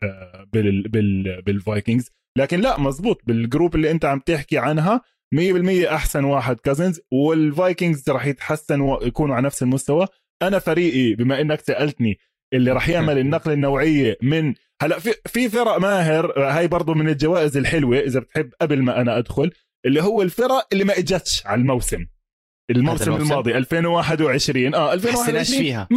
بالفايكنجز. لكن لا مزبوط، بالجروب اللي أنت عم تحكي عنها 100% أحسن واحد كازنز، والفايكنجز رح يتحسن ويكونوا على نفس المستوى. أنا فريقي بما إنك سألتني اللي رح يعمل النقل النوعية من هلأ في فرق ماهر، هاي برضو من الجوائز الحلوة إذا بتحب قبل ما أنا أدخل، اللي هو الفرق اللي ما اجتش على الموسم الماضي 2021. 2021 فيها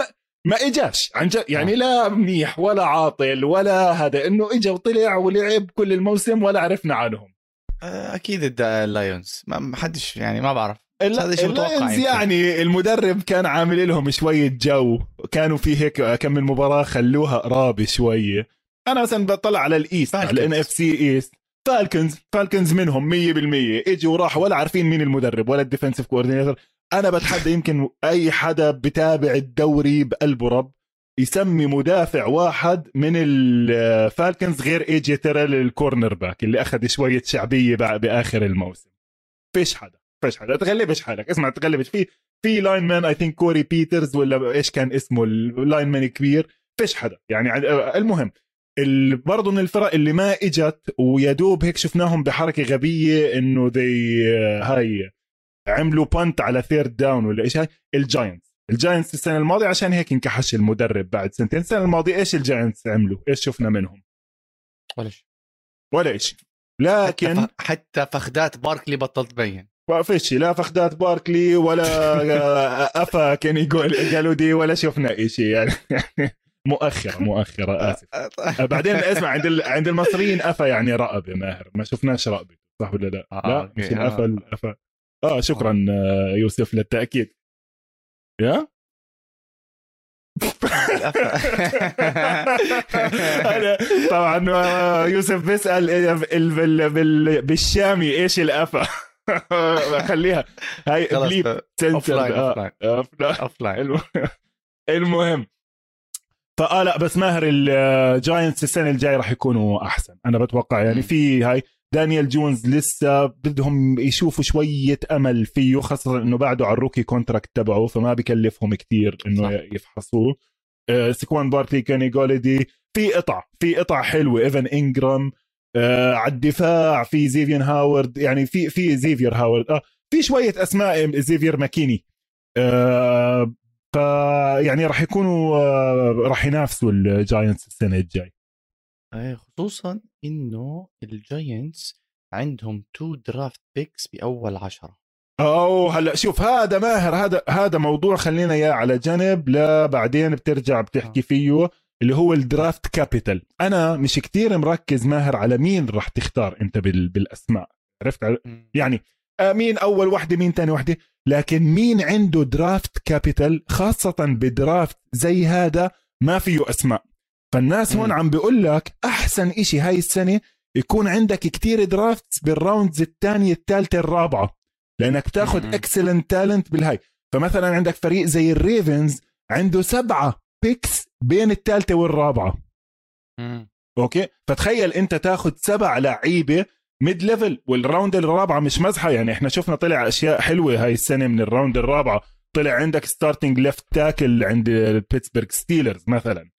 ما اجاش عن يعني لا منيح ولا عاطل ولا هذا، انه اجا وطلع ولعب كل الموسم ولا عرفنا عنهم. اكيد اللايونز ما حدش، يعني ما بعرف هذا شو متوقع. يعني المدرب كان عامل لهم شويه جو، كانوا في هيك كم من مباراه خلوها قرابه شويه. انا مثلا بطلع على الايست، على NFC ايست، فالكنز منهم 100% اجوا وراحوا ولا عارفين مين المدرب ولا الديفنسيف كوردينيتر. انا بتحدى يمكن اي حدا بتابع الدوري بقلبه رب يسمي مدافع واحد من الفالكنز غير ايجي تيرل الكورنر باك اللي اخذ شويه شعبيه باخر الموسم. فيش حدا تغلبش حالك. اسمع تغلبش في لاين مان، اي ثينك كوري بيترز ولا ايش كان اسمه اللاين مان كبير، فيش حدا. يعني المهم برضو من الفرق اللي ما اجت ويدوب هيك شفناهم بحركة غبية انه هاي عملوا بانت على ثيرد داون ولا ايش. هاي الجاينتس السنة الماضية عشان هيك انكحش المدرب بعد سنتين. السنة الماضية ايش الجاينتس عملوا؟ ايش شفنا منهم؟ ولا ايش. لكن حتى فخدات باركلي بطلت تبين. ما فيش لا فخدات باركلي ولا أفا كان يقول قالوا دي ولا شفنا إشي يعني مؤخرة آسف. بعدين اسمع عند المصريين أفا يعني رقبة ماهر، ما شفناش رقبة صح ولا لا؟ لا مش أفا. شكرا يوسف للتأكيد يا طبعا يوسف بيسأل بالشامي إيش الأفا. خليها هاي بليب سنتر أوفلاين. المهم لا بس ماهر الجاينتس السنة الجاي راح يكونوا أحسن أنا بتوقع يعني. في هاي دانيال جونز لسه بدهم يشوفوا شوية أمل فيه، خاصة إنه بعده على الروكي كونتراكت تبعه فما بيكلفهم كتير إنه يفحصوه. سكوان بارتي كاني جولدي في قطع حلوة. إيفن إنجرام على الدفاع، في زيفير هاورد يعني في زيفير هاورد في شوية أسماء، زيفير ماكيني فيعني راح يكونوا راح ينافسوا الجاينتس السنة الجاي، خصوصا إنه الجاينتس عندهم 2 draft picks بأول 10. هلا شوف هذا ماهر، هذا موضوع خلينا إياه على جنب لبعدين بترجع بتحكي فيه، اللي هو الدرافت كابيتال. أنا مش كتير مركز ماهر على مين راح تختار أنت بالأسماء، عرفت يعني مين أول واحدة مين تاني واحدة، لكن مين عنده درافت كابيتال خاصة بدرافت زي هذا ما فيه أسماء. فالناس هون عم بيقول لك أحسن إشي هاي السنة يكون عندك كتير درافتس بالراوندز الثانية الثالثة الرابعة، لأنك تاخد اكسلنت تالنت بالهاي. فمثلا عندك فريق زي الريفنز عنده 7 picks بين 3rd and 4th. اوكي، فتخيل انت تاخذ 7 لعيبه ميد ليفل، والراوند الرابعه مش مزحه يعني، احنا شفنا طلع اشياء حلوه هاي السنه من الراوند الرابعه. طلع عندك ستارتنج ليفت تاكل عند البيتسبرغ ستيلرز مثلا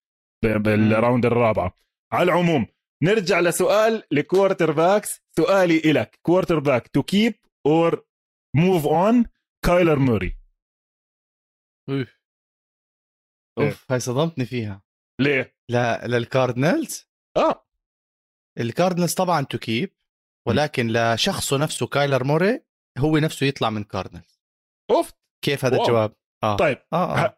بالراوند الرابعه. على العموم نرجع لسؤال الكوارتر باكس. سؤالي إلك كوارتر باك تو كيب اور موف اون، كايلر موري. هاي صدمتني فيها. ليه؟ للكاردنالز. الكاردنالز طبعا تكيب، ولكن لشخصه نفسه كايلر موري هو نفسه يطلع من كاردنالز. كيف هذا الجواب؟ طيب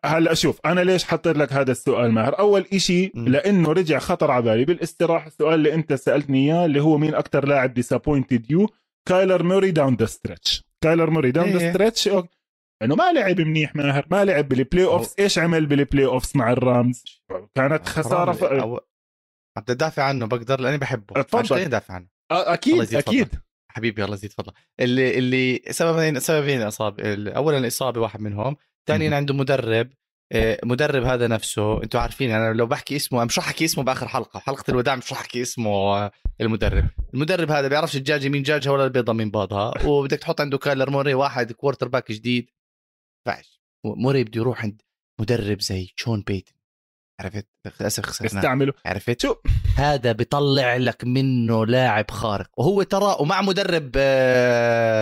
هلا شوف انا ليش حطيت لك هذا السؤال ماهر. اول اشي لانه رجع خطر على بالي بالاستراحه السؤال اللي انت سالتني اياه، اللي هو مين اكتر لاعب ديسابوينتد يو. كايلر موري داون ذا ستريتش. كايلر موري داون ذا ستريتش انه ما لعب منيح ماهر، ما لعب بالبلاي اوفز. ايش عمل بالبلاي اوفز مع الرامز؟ كانت خساره. بدي ادافع عنه بقدر لاني بحبه. اتفضل دافع عنه. اكيد حبيبي الله يزيد فضله. اللي سببين اصابه. اولا اصابه واحد منهم، ثانيا عنده مدرب هذا نفسه انتوا عارفين انا لو بحكي اسمه مش راح احكي اسمه باخر حلقه الوداع، مش راح احكي اسمه. المدرب هذا بيعرفش الدجاجه مين دجاجها ولا البيضه مين باضها، وبدك تحط عنده كايلر موري واحد كوارتر باك جديد. فعش موري بده يروح عند مدرب زي شون بيتن، عرفت للاسف خسرنا استعمله، عرفت شو هذا بيطلع لك منه لاعب خارق. وهو ترى ومع مدرب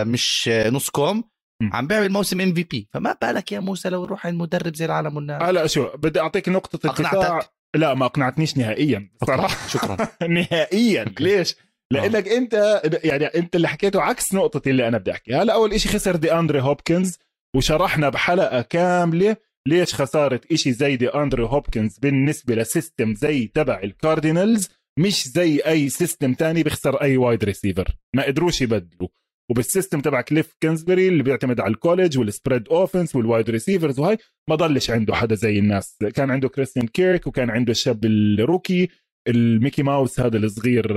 مش نص كوم عم بيعمل موسم MVP، فما بالك يا موسى لو نروح المدرب زي العالم والناس. هلا شو بدي اعطيك نقطه الدفاع. لا ما اقنعتنيش نهائيا صراحه. شكرا. نهائيا. ليش؟ لانك انت يعني انت اللي حكيته عكس نقطتي اللي انا بدي احكيها. هلا اول إشي خسر دي اندري هوبكنز، وشرحنا بحلقه كامله ليش خساره إشي زي دي اندري هوبكنز بالنسبه لسيستم زي تبع الكاردينالز مش زي اي سيستم تاني بيخسر اي وايد ريسيفر، ما قدروش يبدلوا. وبالسيستم تبع كليف كنزبري اللي بيعتمد على الكوليج والسبريد اوفنس والوايد ريسيفرز، وهي ما ضلش عنده حدا زي الناس. كان عنده كريستيان كيرك، وكان عنده الشاب الروكي الميكي ماوس هذا الصغير،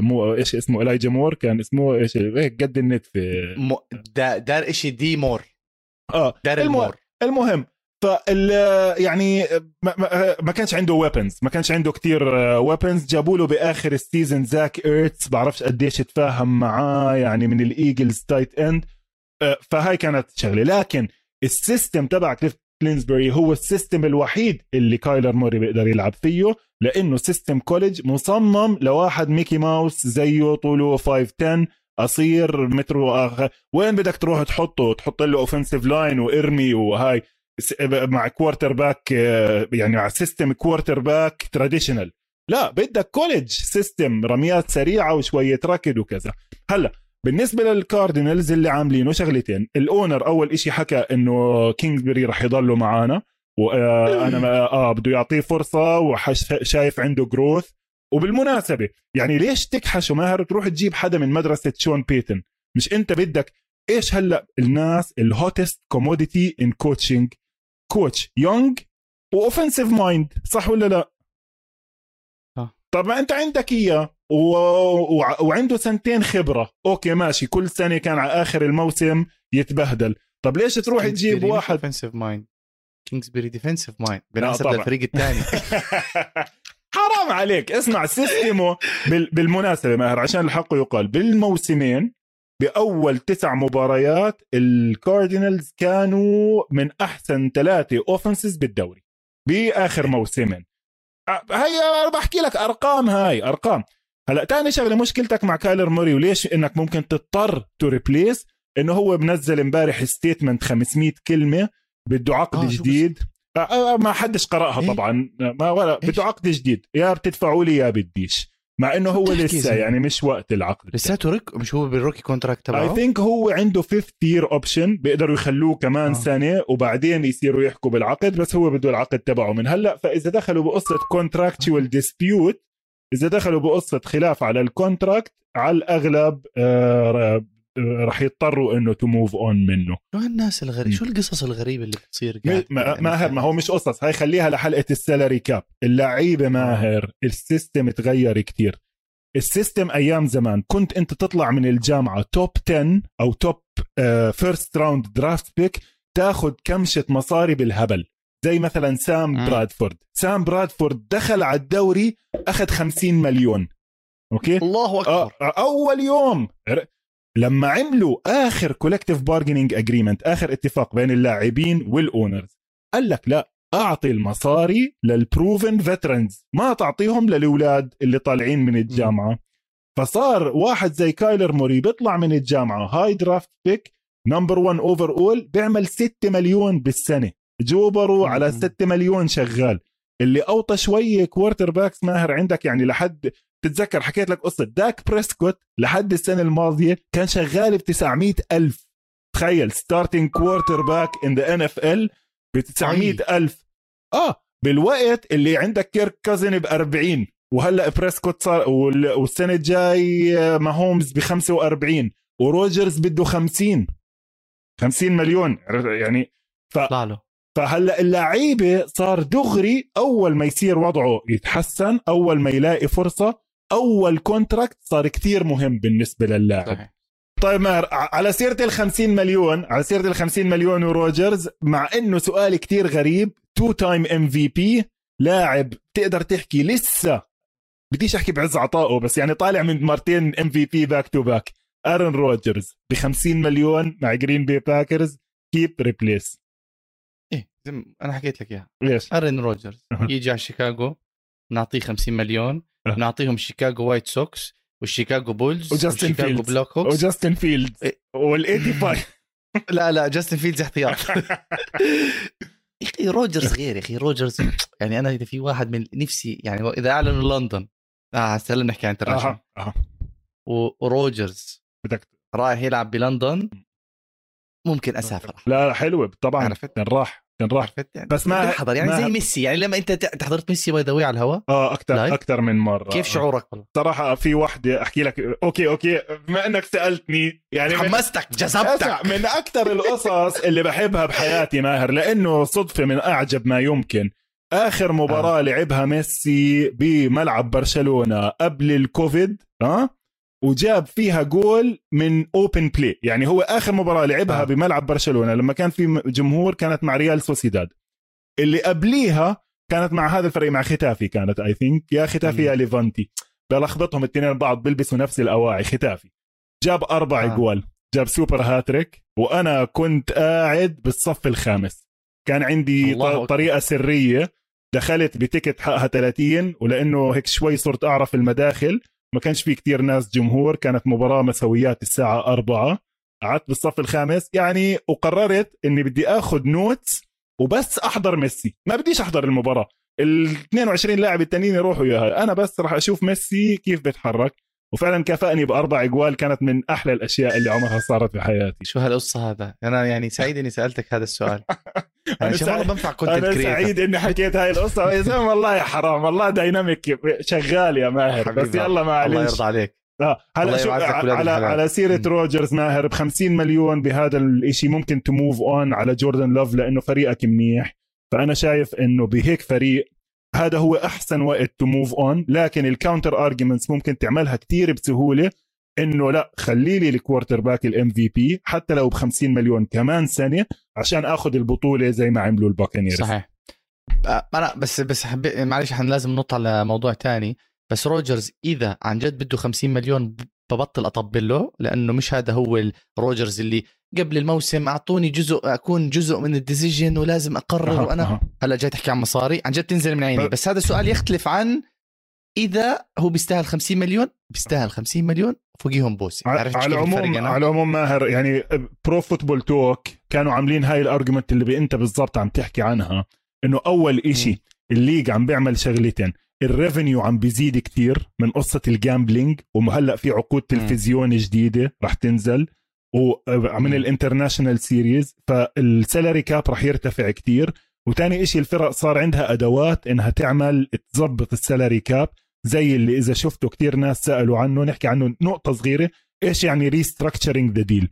مو ايش اسمه، إلايجا مور كان اسمه، ايش هيك قد النت في دار إشي دي مور دار المور. المهم فال يعني ما كانش عنده ويبنز، ما كانش عنده كتير ويبنز. جابوا له باخر السيزون زاك ايرتس، بعرفش قديش تفاهم معاه يعني من الايجلز تايت اند. فهاي كانت شغله، لكن السيستم تبع كليف كلينزبري هو السيستم الوحيد اللي كايلر موري بيقدر يلعب فيه، لأنه سيستم كوليج مصمم لواحد ميكي ماوس زيه طوله 5'10 قصير متر وآخر. وين بدك تروح تحطه؟ تحط له أوفنسيف لاين وإرمي وهاي مع كوارتر باك، يعني مع سيستم كوارتر باك تراديشنال. لا، بدك كوليج سيستم رميات سريعة وشوية ركض وكذا. هلأ بالنسبة للكاردينالز اللي عاملينه شغلتين، الأونر أول إشي حكى إنه كينجبري رح يضلوا معانا وأنا بده يعطيه فرصة وشايف عنده جروث. وبالمناسبة يعني ليش تكحش وماهر تروح تجيب حدا من مدرسة شون بيتن؟ مش أنت بدك إيش هلأ الناس الهوتست كوموديتي إن كوتشينج، كوتش يونغ وأوفنسيف مايند، صح ولا لا؟ طب ما أنت عندك إياه وعنده سنتين خبرة، أوكي ماشي، كل سنة كان على آخر الموسم يتبهدل. طب ليش تروح تجيب واحد أوفنسيف مايند؟ كينجزبري ديفنسيف مايند بالنسبة للفريق الثاني. حرام عليك، اسمع سيستمه. بالمناسبة ماهر عشان الحق يقال، بالموسمين بأول 9 مباريات الكاردينالز كانوا من أحسن 3 أوفنسز بالدوري بآخر موسمين. هاي بحكي لك أرقام، هاي أرقام. هلأ تاني شغلة مشكلتك مع كايلر موري وليش إنك ممكن تضطر تو ريبليس، إنه هو بنزل امبارح ستيتمنت 500 كلمة بده عقد جديد. ما حدش قرأها إيه؟ طبعا ما ولا إيه؟ بده عقد جديد، يا بتدفعوا لي يا بديش، مع إنه هو لسه يعني مش وقت العقد، لساته مش هو بالروكي كونتراكت تبعه. I think هو عنده 5th year option، بيقدروا يخلوه كمان سنة وبعدين يصيروا يحكوا بالعقد، بس هو بده العقد تبعه من هلأ. فإذا دخلوا بقصة contractual dispute، إذا دخلوا بقصة خلاف على الكونتراكت، على الأغلب رح يضطروا إنه to move on منه. شو الناس الغريب، شو القصص الغريبة اللي بتصير؟ ماهر ما هو مش قصص، هاي خليها لحلقة السالري كاب. اللعيبة ماهر السيستم تغير كتير. السيستم أيام زمان كنت أنت تطلع من الجامعة توب 10 أو توب فيرست راوند درافت بيك، تاخد كمشة مصاري بالهبل، زي مثلا سام برادفورد. سام برادفورد دخل على الدوري أخذ 50 مليون، أوكي؟ الله أكبر. أول يوم لما عملوا آخر collective bargaining agreement، آخر اتفاق بين اللاعبين والأونرز، قال لك لا، أعطي المصاري للبروفن veterans، ما تعطيهم للأولاد اللي طالعين من الجامعة. فصار واحد زي كايلر موري بيطلع من الجامعة هاي درافت بيك number 1 overall، بيعمل 6 مليون بالسنة، جوبروا على 6 مليون شغال. اللي أوطى شوية كوارتر باكس ماهر عندك، يعني لحد تتذكر حكيت لك قصة داك بريسكوت لحد السنة الماضية كان شغال ب900,000. تخيل ستارتينج كوارتر باك in the NFL ب900,000. بالوقت اللي عندك كيرك كازن ب40، وهلأ بريسكوت صار، والسنة الجاي ماهومز ب45، وروجرز بده 50 مليون يعني. فهلأ اللعيبة صار دغري أول ما يصير وضعه يتحسن، أول ما يلاقي فرصة، أول كونتراكت صار كتير مهم بالنسبة للاعب. طيب ماهر، على سيرة 50 مليون، على سيرة 50 مليون وروجرز، مع إنه سؤال كتير غريب، 2-time MVP، لاعب تقدر تحكي لسه، بديش أحكي بعز عطائه، بس يعني طالع من 2 MVP باك تو باك، أرن روجرز ب50 مليون مع جرين بي باكرز، keep replace. أنا حكيت لك إياها. أرن روجرز يجي على شيكاغو، نعطيه 50 مليون، نعطيهم شيكاغو وايت سوكس والشيكاغو بولز والشيكاغو بلاك هوكس وجاستن فيلدز وال85. لا جاستن فيلدز احتياط. أخي روجرز غير، أخي روجرز يعني أنا إذا في واحد من نفسي، يعني إذا أعلنوا لندن هسهل نحكي عن تراشن، وروجرز رايح يلعب بلندن، ممكن أسافر. لا حلوة طبعا، عرفت راح يعني. بس ما حضر يعني زي ميسي، يعني لما انت حضرت ميسي ويدوي على الهواء اكثر من مره، كيف شعورك؟ صراحه في وحده احكي لك، اوكي بما انك سالتني، يعني حمستك جذبتك من اكثر القصص اللي بحبها بحياتي ماهر، لانه صدفه من اعجب ما يمكن. اخر مباراه لعبها ميسي بملعب برشلونه قبل الكوفيد، وجاب فيها جول من اوبن بلاي. يعني هو اخر مباراه لعبها بملعب برشلونه لما كان في جمهور، كانت مع ريال سوسيداد. اللي قبليها كانت مع هذا الفريق، مع ختافي، كانت اي ثينك يا ختافي يا ليفانتي، بلخبطهم الاثنين بعض، بيلبسوا نفس الاواعي. ختافي جاب 4 جوال، جاب سوبر هاتريك، وانا كنت قاعد بالصف الخامس، كان عندي طريقه سريه دخلت بتيكت حقها 30، ولأنه هيك شوي صرت أعرف المداخل ما كانش في كتير ناس جمهور، كانت مباراة مسويات الساعة 4. قعدت بالصف الخامس يعني، وقررت أني بدي أخذ نوتس وبس أحضر ميسي، ما بديش أحضر المباراة، ال22 لاعب التانيين يروحوا إياها، أنا بس راح أشوف ميسي كيف بتحرك. وفعلا كافأني بأربع أجوال، كانت من أحلى الأشياء اللي عمرها صارت بحياتي. شو هالقصة هذا؟ أنا يعني سعيد أني سألتك هذا السؤال. أنا سعيد إني حكيت هاي القصة يا زلمة، والله يا حرام، والله دايناميك شغال يا ماهر، بس يلا ما عليش. الله يرضى عليك. هلا شو على سيرة روجرز ماهر، ب50 مليون بهذا الاشي ممكن تموف اون على جوردن لوف، لأنه فريقك منيح. فأنا شايف إنه بهيك فريق هذا هو أحسن وقت تموف اون، لكن الكاونتر أرجيمنتس ممكن تعملها كتير بسهولة، إنه لا خلي لي الكوارتر باك الMVP حتى لو ب50 مليون كمان سنة عشان أخذ البطولة زي ما عملوا الباكنيرز. صحيح. أنا بس معلش لازم نطلع على موضوع تاني، بس روجرز إذا عن جد بده 50 مليون ببطل أطبل له، لأنه مش هذا هو الروجرز اللي قبل الموسم أعطوني جزء أكون جزء من الديزيجن ولازم أقرر وأنا هلا جاي تحكي عن مصاري عن جد تنزل من عيني. بس هذا السؤال يختلف عن إذا هو بيستاهل 50 مليون، بيستاهل 50 مليون فوقيهم بوس. على العموم ماهر، يعني برو فوتبول توك كانوا عاملين هاي الارجمنت اللي انت بالضبط عم تحكي عنها، انه اول اشي الليج عم بيعمل شغلتين، الريفينيو عم بيزيد كتير من قصة الجامبلينج، ومهلأ في عقود تلفزيون جديدة رح تنزل، ومن الانترناشنال سيريز، فالسالري كاب رح يرتفع كتير. وتاني اشي الفرق صار عندها ادوات انها تعمل تزبط السالري كاب، زي اللي إذا شفتوا كتير ناس سألوا عنه نحكي عنه نقطة صغيرة. إيش يعني restructuring the deal؟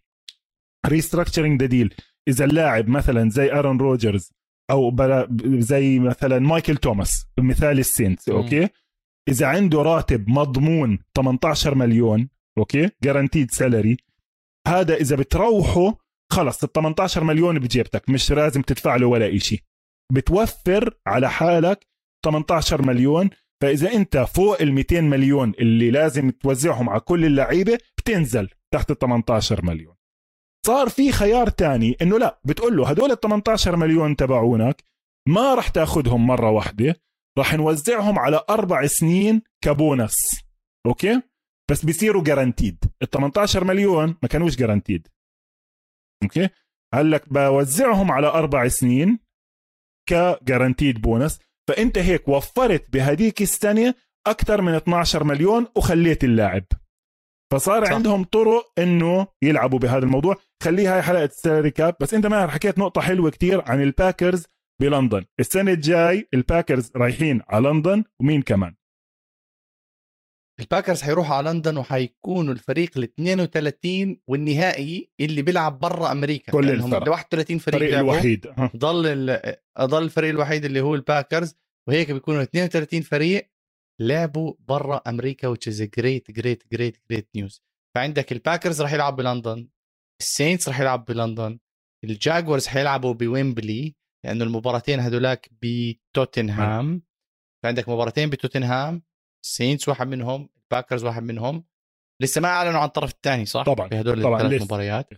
restructuring the deal إذا اللاعب مثلا زي أرن روجرز أو زي مثلا مايكل توماس مثال السينت، أوكي، إذا عنده راتب مضمون 18 مليون، أوكي، guaranteed salary، هذا إذا بتروحه خلص ال 18 مليون بجيبتك، مش لازم تدفع له ولا إشي، بتوفر على حالك 18 مليون. فإذا أنت فوق ال200 مليون اللي لازم توزعهم على كل اللعيبة بتنزل تحت ال18 مليون. صار في خيار تاني، إنه لا، بتقول له هدول ال18 مليون تبعونك ما رح تأخذهم مرة واحدة، رح نوزعهم على 4 سنين كبونس، أوكي، بس بيصيروا جارانتيد. ال18 مليون ما كانوش جارانتيد، أوكي، قال لك بوزعهم على 4 سنين كجارانتيد بونس. فأنت هيك وفرت بهديك السنة أكثر من 12 مليون وخليت اللاعب. فصار صح. عندهم طرق إنه يلعبوا بهذا الموضوع. خليها هاي حلقة سالري كاب. بس أنت ما حكيت نقطة حلوة كتير عن الباكرز بلندن السنة الجاي. الباكرز رايحين على لندن، ومين كمان؟ الباكرز حيروحوا على لندن وحيكونوا الفريق 32 والنهائي اللي بيلعب برا امريكا، كل لانهم 31 فريق الوحيد ضل الفريق الوحيد اللي هو الباكرز، وهيك بيكونوا 32 فريق لعبوا برا امريكا، which is a great news. فعندك الباكرز راح يلعب بلندن، السينتس راح يلعب بلندن، الجاكورز حيلعبوا بويمبلي لانه المباراتين هذولاك بتوتنهام. فعندك مباراتين بتوتنهام، السينتس واحد منهم، الباكرز واحد منهم، لسه ما أعلنوا عن الطرف الثاني صح؟ طبعا بهدول الثلاث مباريات.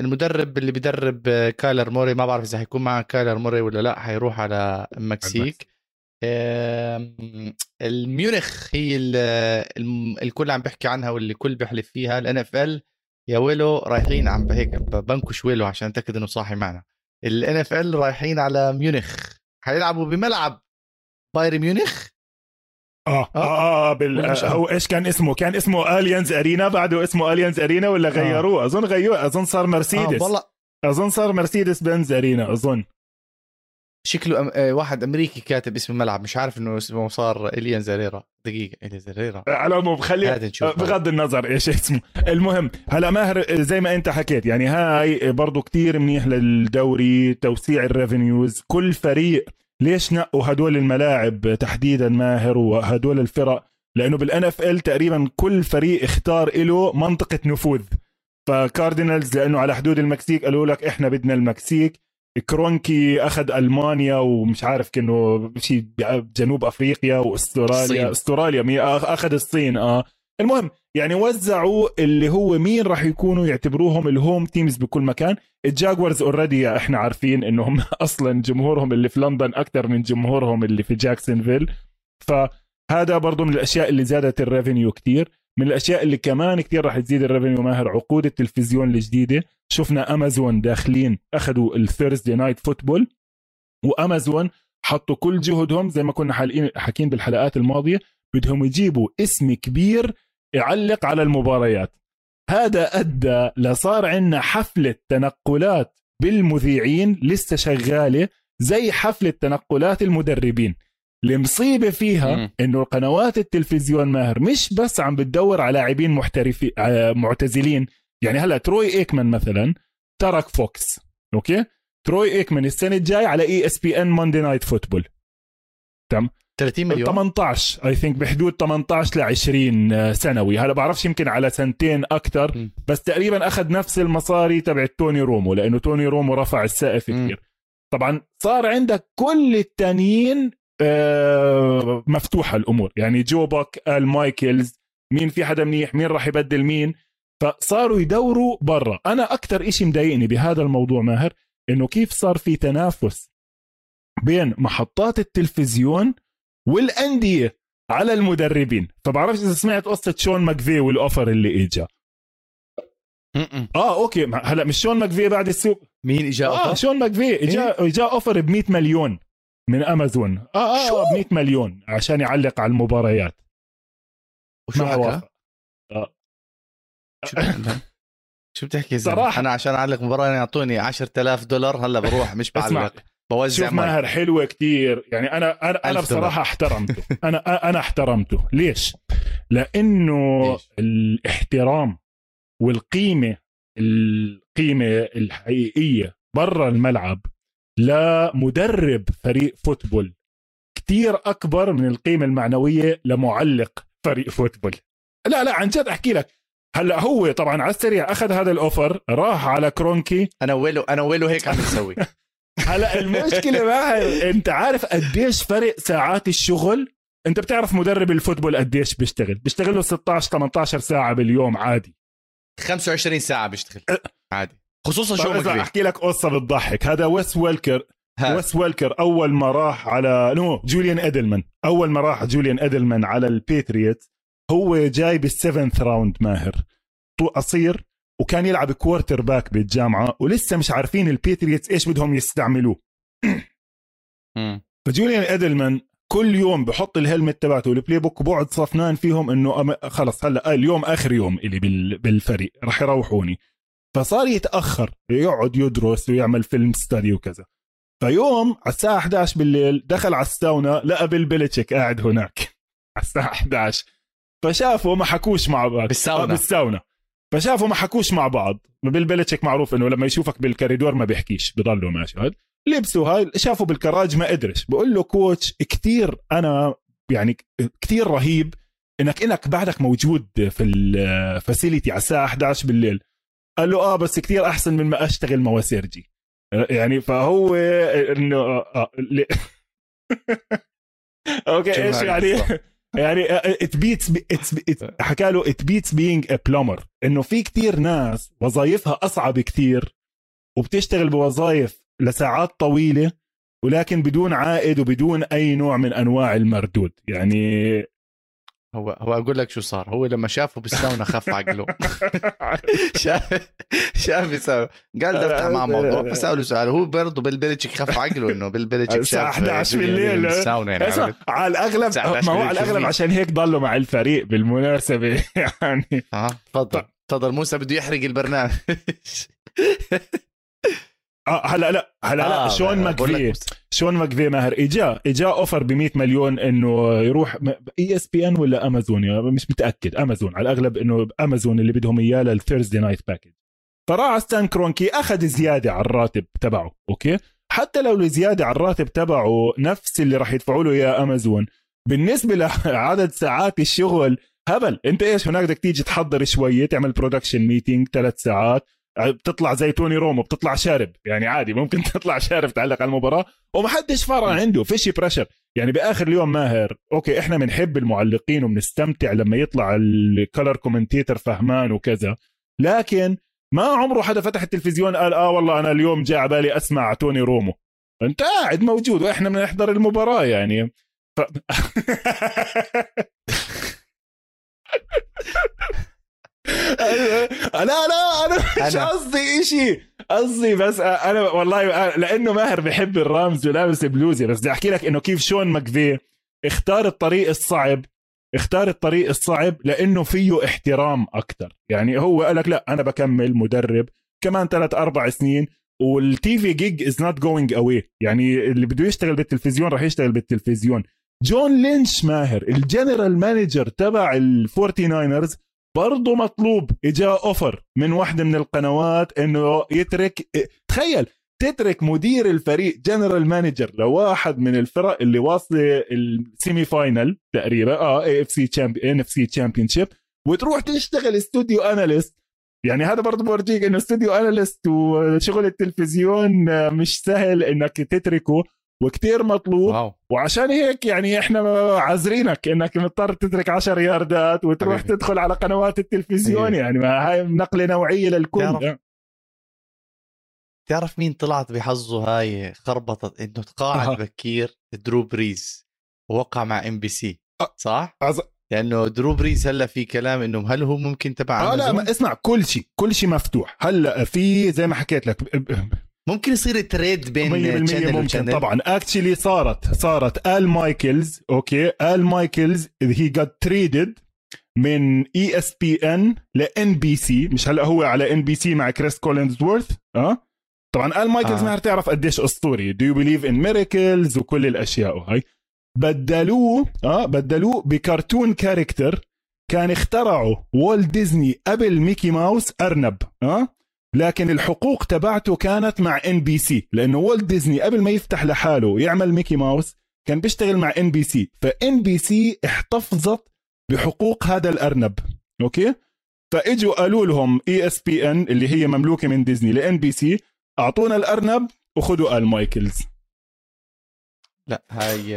المدرب اللي بيدرب كايلر موري، ما بعرف إذا حيكون معه كايلر موري ولا لا، حيروح على المكسيك. الميونخ هي الكل عم بحكي عنها واللي كل بيحلف فيها. الNFL يا ويلو رايحين عم بهيك بنكش ويلو عشان أتأكد إنه صاحي معنا. الNFL رايحين على ميونخ، حيلعبوا بملعب بايرن ميونخ. هو ايش كان اسمه؟ كان اسمه اليانز ارينا، بعده اسمه اليانز ارينا ولا غيروه؟ اظن صار مرسيدس. اظن صار مرسيدس بنز ارينا، اظن شكله واحد امريكي كاتب اسم الملعب، مش عارف انه اسمه صار اليانز ارينا. دقيقه، اليانز ارينا على العموم خلي بغض النظر ايش اسمه. المهم هلا ماهر زي ما انت حكيت، يعني هاي برضو كتير منيح للدوري، توسيع الريفينيوز. كل فريق ليش نقوا هدول الملاعب تحديدا ماهر وهدول الفرق؟ لأنه بالNFL تقريبا كل فريق اختار له منطقة نفوذ. فكاردينالز لأنه على حدود المكسيك قالوا لك إحنا بدنا المكسيك. كرونكي أخذ ألمانيا ومش عارف كأنه شيء جنوب أفريقيا، وأستراليا أخذ الصين. المهم يعني وزعوا اللي هو مين راح يكونوا يعتبروهم الهوم تيمز بكل مكان. الجاكورز اوريدي احنا عارفين انهم اصلا جمهورهم اللي في لندن اكثر من جمهورهم اللي في جاكسونفيل، فهذا برضو من الاشياء اللي زادت الريفينيو كتير. من الاشياء اللي كمان كتير راح تزيد الريفينيو ماهر عقود التلفزيون الجديده. شفنا امازون داخلين اخذوا الثيرزدي نايت فوتبول، وامازون حطوا كل جهدهم زي ما كنا حكين بالحلقات الماضيه بدهم يجيبوا اسم كبير يعلق على المباريات. هذا أدى لصار عنا حفلة تنقلات بالمذيعين لسه شغالة زي حفلة تنقلات المدربين. المصيبة فيها إنه القنوات التلفزيون ماهر مش بس عم بتدور على لاعبين محترفين معتزلين. يعني هلا تروي إيكمان مثلا ترك فوكس، أوكي؟ تروي إيكمان السنة الجاي على ESPN Monday Night Football تم 30 مليون 18 I think بحدود 18 ل 20 سنوي. هلا بعرفش يمكن على سنتين أكتر بس تقريبا أخذ نفس المصاري تبع توني رومو لأنه توني رومو رفع السقف كتير. طبعا صار عندك كل التانيين مفتوحة الأمور، يعني جو باك، آل مايكلز، مين في حدا منيح، مين راح يبدل مين، فصاروا يدوروا برا. أنا أكتر إشي مضايقني بهذا الموضوع ماهر إنه كيف صار في تنافس بين محطات التلفزيون والأندية على المدربين. فبعرفش إذا سمعت قصة شون ماكفي والأوفر اللي إجا. أوكي هلأ مش شون ماكفي بعد السوق مين إجا أوفر؟ شون ماكفي إجا أوفر ب100 مليون من أمازون. ب100 مليون عشان يعلق على المباريات. وشو حكا؟ شو بتحكي صراحة؟ أنا عشان أعلق مباراة يعطوني $10,000 هلأ بروح مش بعلق. شوف ماهر حلوة كتير. يعني أنا بصراحة احترمته. أنا احترمته. ليش؟ لأنه الاحترام والقيمة الحقيقية برا الملعب لمدرب فريق فوتبول كتير أكبر من القيمة المعنوية لمعلق فريق فوتبول. لا عن جد أحكي لك. هلا هو طبعا على السريع أخذ هذا الأوفر راح على كرونكي. أنا ويلو هيك عم يسوي. هلا المشكله معها انت عارف قديش فرق ساعات الشغل. انت بتعرف مدرب الفوتبول قديش بيشتغل له 16 18 ساعه باليوم عادي، 25 ساعه بيشتغل عادي، خصوصا شو بدي احكي لك قصه بتضحك. هذا ويس ويلكر اول ما راح على جوليان إدلمان، اول ما راح جوليان إدلمان على الباتريوت هو جاي بالسيفنث راوند ماهر، قصير وكان يلعب كوارتر باك بالجامعة ولسه مش عارفين البيتريتس إيش بدهم يستعملوه. فجوليان إدلمان كل يوم بحط الهلمت تبعته والبلاي بوك وبعد صفنان فيهم إنه خلص هلا اليوم آخر يوم اللي بالفريق رح يروحوني، فصار يتأخر يقعد يدرس ويعمل فيلم ستادي وكذا. فيوم على الساعة 11 بالليل دخل على الساونا لقى بيل بيليتشيك قاعد هناك على الساعة 11، فشافه ما حكوش مع بعض بالساونا. فشافوا ما حكوش مع بعض. بيل بيليتشيك معروف انه لما يشوفك بالكوريدور ما بيحكيش، بضلوا ماشي. هاد لبسوا هاي شافوا بالكراج ما قدرش، بقول له كوتش كتير انا يعني كتير رهيب انك بعدك موجود في الفاسيليتي على الساعه 11 بالليل. قال له بس كتير احسن من ما اشتغل مواسيرجي يعني. فهو انه اوكي ايش يعني حكاله it beats being a plumber، انه في كتير ناس وظائفها اصعب كتير وبتشتغل بوظائف لساعات طويلة ولكن بدون عائد وبدون اي نوع من انواع المردود. يعني هو اقول لك شو صار. هو لما شافه بالساونا خف عقله. شاف يساوي قال ده افتح مع موضوع بساله سؤال. هو برضه بالبلتشيك خف عقله انه بالبلتشيك الساعه 11 بالليل يعني على الاغلب. ما هو على الاغلب عشان هيك ضلوا مع الفريق بالمناسبه يعني. تفضل موسى بده يحرق البرنامج. هلا شون ماكفي ماهر اجا اوفر ب100 مليون انه يروح ESPN ولا امازون، يعني مش متاكد. امازون على الاغلب انه امازون اللي بدهم اياه للثيرزدي نايت باكج. فراح ستان كرونكي اخذ زياده على الراتب تبعه، اوكي حتى لو الزياده على الراتب تبعه نفس اللي راح يدفعوا له يا امازون، بالنسبه لعدد ساعات الشغل هبل. انت ايش هناك بدك تيجي تحضر شويه، تعمل برودكشن ميتينج 3 ساعات، بتطلع زي توني رومو بتطلع شارب يعني عادي، ممكن تطلع شارب تعلق على المباراة ومحدش فرق عنده، فيش بريشر. يعني باخر اليوم ماهر اوكي احنا بنحب المعلقين وبنستمتع لما يطلع الكلر كومنتيتر فهمان وكذا, لكن ما عمره حدا فتح التلفزيون قال والله انا اليوم جاء على بالي اسمع توني رومو. انت قاعد موجود واحنا بدنا نحضر المباراه يعني لا مش قصدي إشي, قصدي بس أنا والله لأنه ماهر بحب الرامز ولابس بلوزي, بس بدي أحكي لك إنه كيف شون ماكفي اختار الطريق الصعب لأنه فيه احترام أكتر. يعني هو قالك لا أنا بكمل مدرب كمان 3-4 سنين والتيفي جيج is not going away, يعني اللي بده يشتغل بالتلفزيون راح يشتغل بالتلفزيون. جون لينش ماهر الجنرال مانجر تبع الفورتي ناينرز برضو مطلوب, اجا اوفر من واحدة من القنوات انه يترك. تخيل تترك مدير الفريق جنرال مانجر لواحد من الفرق اللي واصله السيمي فاينل تقريبا NFC championship وتروح تشتغل استوديو اناليست. يعني هذا برضو بورجيك انه استوديو اناليست وشغل التلفزيون مش سهل انك تتركه وكتير مطلوب. واو. وعشان هيك يعني احنا عذرينك انك مضطر تترك 10 ياردات وتروح حبيبي. تدخل على قنوات التلفزيون حبيبي. يعني هاي نقلة نوعية للكل. تعرف مين طلعت بحظه هاي خربطت انه تقاعد بكير؟ درو بريز ووقع مع MBC صح؟ لانه درو بريز هلا في كلام انه هل هو ممكن تبع لا ما اسمع, كل شيء مفتوح هلا في زي ما حكيت لك ممكن يصير التريد بين شانل وشانل. طبعا اكشلي صارت آل مايكلز. اوكي آل مايكلز هي جات تريدد من ESPN ل NBC. مش هلا هو على NBC مع كريس كولينزورث. طبعا آل مايكلز ما هتعرف قديش اسطوري Do you believe in miracles وكل الاشياء هاي. بدلوه بكرتون كاركتر كان اخترعه والت ديزني قبل ميكي ماوس ارنب. لكن الحقوق تبعته كانت مع NBC لأنه والت ديزني قبل ما يفتح لحاله يعمل ميكي ماوس كان بيشتغل مع NBC, فNBC احتفظت بحقوق هذا الأرنب. أوكي فإجوا قالوا لهم ESPN اللي هي مملوكة من ديزني لNBC أعطونا الأرنب وخدوا آل مايكلز. لا هاي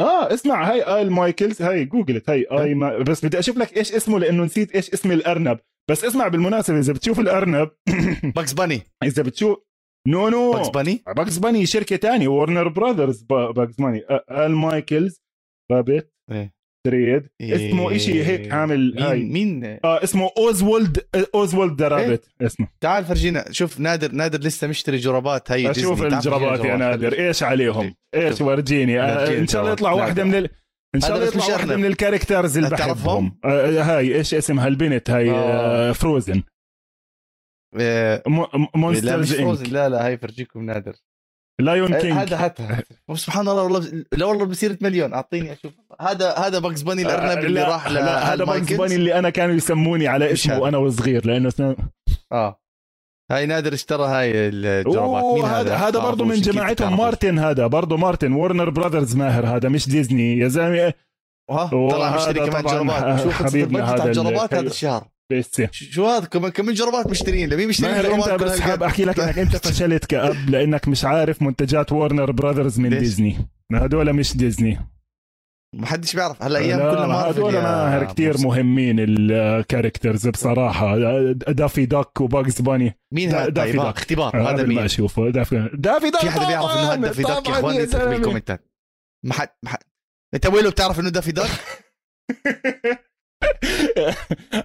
اسمع هاي آل مايكلز هاي جوجلت هاي بس بدي أشوف لك إيش اسمه لأنه نسيت إيش اسم الأرنب. بس اسمع بالمناسبة إذا بتشوف الأرنب باكس باني إذا بتشوف نو باكس باني شركة تانية وورنر براذرز باكس باني. آل مايكلز رابط تريد اسمه إشي هيك عامل هاي مين اسمه أوزولد درابت اسمه. تعال فرجينا شوف نادر لسه مشتري جرابات هاي ديزني. شوف الجرابات يا نادر إيش عليهم إيش ورجيني إن شاء الله يطلع واحدة من ان شاء الله يطلع واحدة من الكاركترز اللي بحبهم. هاي ايش اسمها البنت هاي؟ فروزن مونسترز انك. لا هاي فرجيكم نادر لايون كينج هذا حتى سبحان الله والله لا والله بصيرت مليون اعطيني اشوف. هذا باكس باني الارنب اللي راح هذا باكس باني اللي انا كانوا يسموني على اسمه وانا وصغير لانه هاي نادر اشترى هاي الجرابات. مين هذا برضه من جماعتهم مارتن. هذا برضه مارتن وورنر براذرز ماهر. هذا مش ديزني يا زلمه. طلع مشتري كمان جرابات. شو حبيبنا هذا الجرابات هذا الشهر بس. شو هذا كمان جرابات مشترين؟ لمين مشترين جرابات؟ انت بس حاب احكي لك انك انت فشلت كأب لانك مش عارف منتجات وورنر براذرز من ديزني. هذول مش ديزني ما حدش بيعرف هلا ايام كلنا مارفل. هذول ماهر كتير مهمين الكاركترز بصراحه. دافي داك وباكس باني. مين هذا؟ دافي داك اختبار. هذا مين؟ اشوفه دافي داك. في حدا بيعرف انه دافي داك يا اخواني؟ اكتبوا بالكومنتات. ما حد انت ويلو بتعرف انه دافي داك؟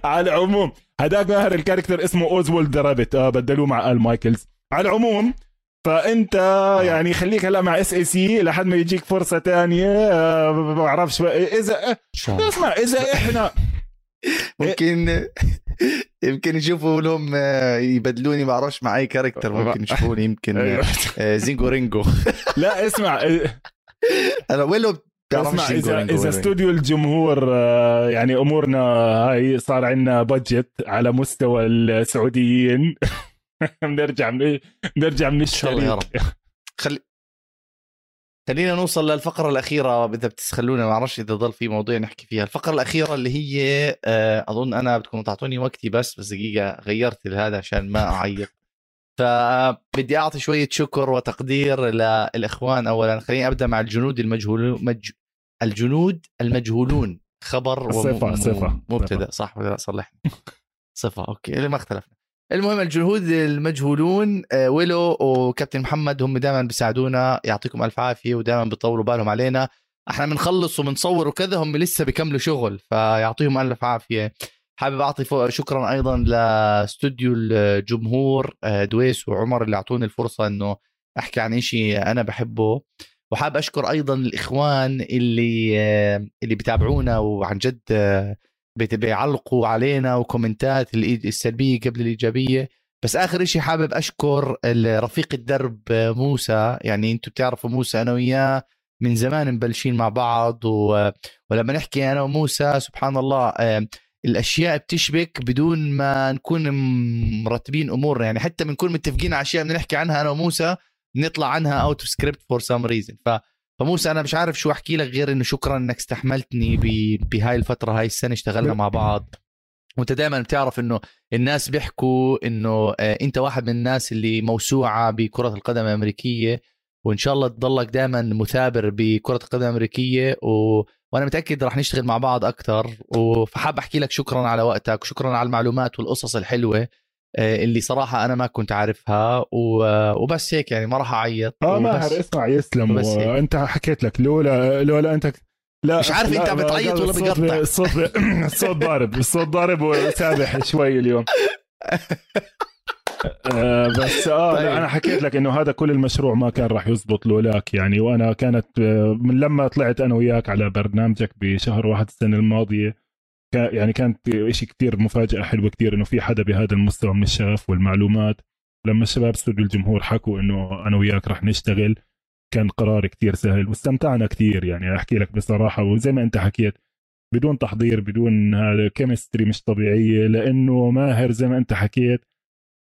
على العموم هذاك ماهر الكاركتر اسمه اوزولد رابت. بدلوه مع آل مايكلز. على العموم فانت يعني خليك هلا مع SAC لحد ما يجيك فرصه ثانيه. ما بعرفش اذا اسمع اذا احنا ممكن يمكن يشوفوا لهم يبدلوني ما بعرفش مع اي كاركتر ممكن يشوفوني يمكن زينجو رينجو. لا اسمع انا ويلو اسمع اذا استوديو الجمهور يعني امورنا هاي صار عندنا بادجت على مستوى السعوديين نرجع من الشغل. خلينا نوصل للفقرة الأخيرة. إذا بتسخلونا ما أعرفش إذا ضل في موضوع نحكي فيها. الفقرة الأخيرة اللي هي أظن أنا بتكون تعطوني وقتي بس دقيقة غيرت لهذا عشان ما أعيق فبدي أعطي شوية شكر وتقدير للإخوان. أولا خليني أبدأ مع الجنود المجهولون. الجنود المجهولون خبر صفة مبتدأ صح ولا صلحنا صفة أوكي اللي ما اختلفنا. المهم الجنود المجهولون ويلو وكابتن محمد هم دائما بيساعدونا، يعطيكم ألف عافية ودائما بيطولوا بالهم علينا، احنا بنخلص وبنصور وكذا هم لسه بيكملوا شغل فيعطيهم ألف عافية. حابب أعطي شكرا أيضا لاستوديو الجمهور دويس وعمر اللي أعطوني الفرصة أنه أحكي عن إشي أنا بحبه، وحاب أشكر أيضا الإخوان اللي بتابعونا وعن جد بيعلقوا علينا وكومنتات السلبية قبل الإيجابية. بس آخر إشي حابب أشكر رفيق الدرب موسى، يعني أنتوا بتعرفوا موسى أنا وياه من زمان مبلشين مع بعض، ولما نحكي أنا وموسى سبحان الله الأشياء بتشبك بدون ما نكون مرتبين أمورنا، يعني حتى بنكون متفقين على أشياء بنحكي عنها أنا وموسى نطلع عنها out of script for some reason. فموسى أنا مش عارف شو أحكي لك غير إنه شكرا إنك استحملتني بهاي الفترة، هاي السنة اشتغلنا مع بعض، وأنت دائما بتعرف إنه الناس بيحكوا إنه أنت واحد من الناس اللي موسوعة بكرة القدم الأمريكية، وإن شاء الله تضلك دائما مثابر بكرة القدم الأمريكية وأنا متأكد رح نشتغل مع بعض أكتر. فحاب أحكي لك شكرا على وقتك وشكرا على المعلومات والقصص الحلوة اللي صراحة أنا ما كنت عارفها وبس هيك، يعني ما راح أعيط. ماهر اسمع يسلم، أنت حكيت لك لولا أنت لا مش عارف أنت بتعيط ولا بقطع الصوت ضارب الصوت ضارب وسابح شوي اليوم بس طيب. انا حكيت لك انه هذا كل المشروع ما كان راح يزبط لولاك يعني، وانا كانت من لما طلعت انا وياك على برنامجك بشهر واحد السنه الماضيه يعني كانت اشي كتير مفاجاه حلوه كتير انه في حدا بهذا المستوى من الشغف والمعلومات. لما الشباب استوديو الجمهور حكوا انه انا وياك راح نشتغل كان قرار كتير سهل واستمتعنا كتير، يعني احكي لك بصراحه وزي ما انت حكيت بدون تحضير بدون هذا كيمستري مش طبيعيه، لانه ماهر زي ما انت حكيت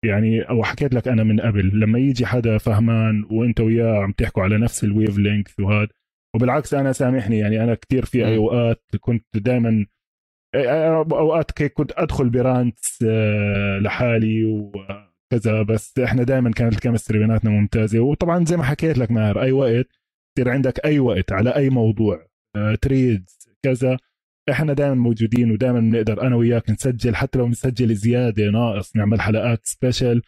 يعني او حكيت لك انا من قبل لما يجي حدا فهمان وانت وياه عم تحكوا على نفس الويف لينكث وهذا، وبالعكس انا سامحني يعني انا كتير في اي اوقات كنت دائما اوقات كنت ادخل برانتس لحالي وكذا، بس احنا دائما كانت الكيمستري بيناتنا ممتازه. وطبعا زي ما حكيت لك ماهر اي وقت تصير عندك اي وقت على اي موضوع تريدز كذا احنا دائما موجودين ودائما بنقدر انا وياك نسجل، حتى لو نسجل زياده ناقص نعمل حلقات سبيشل.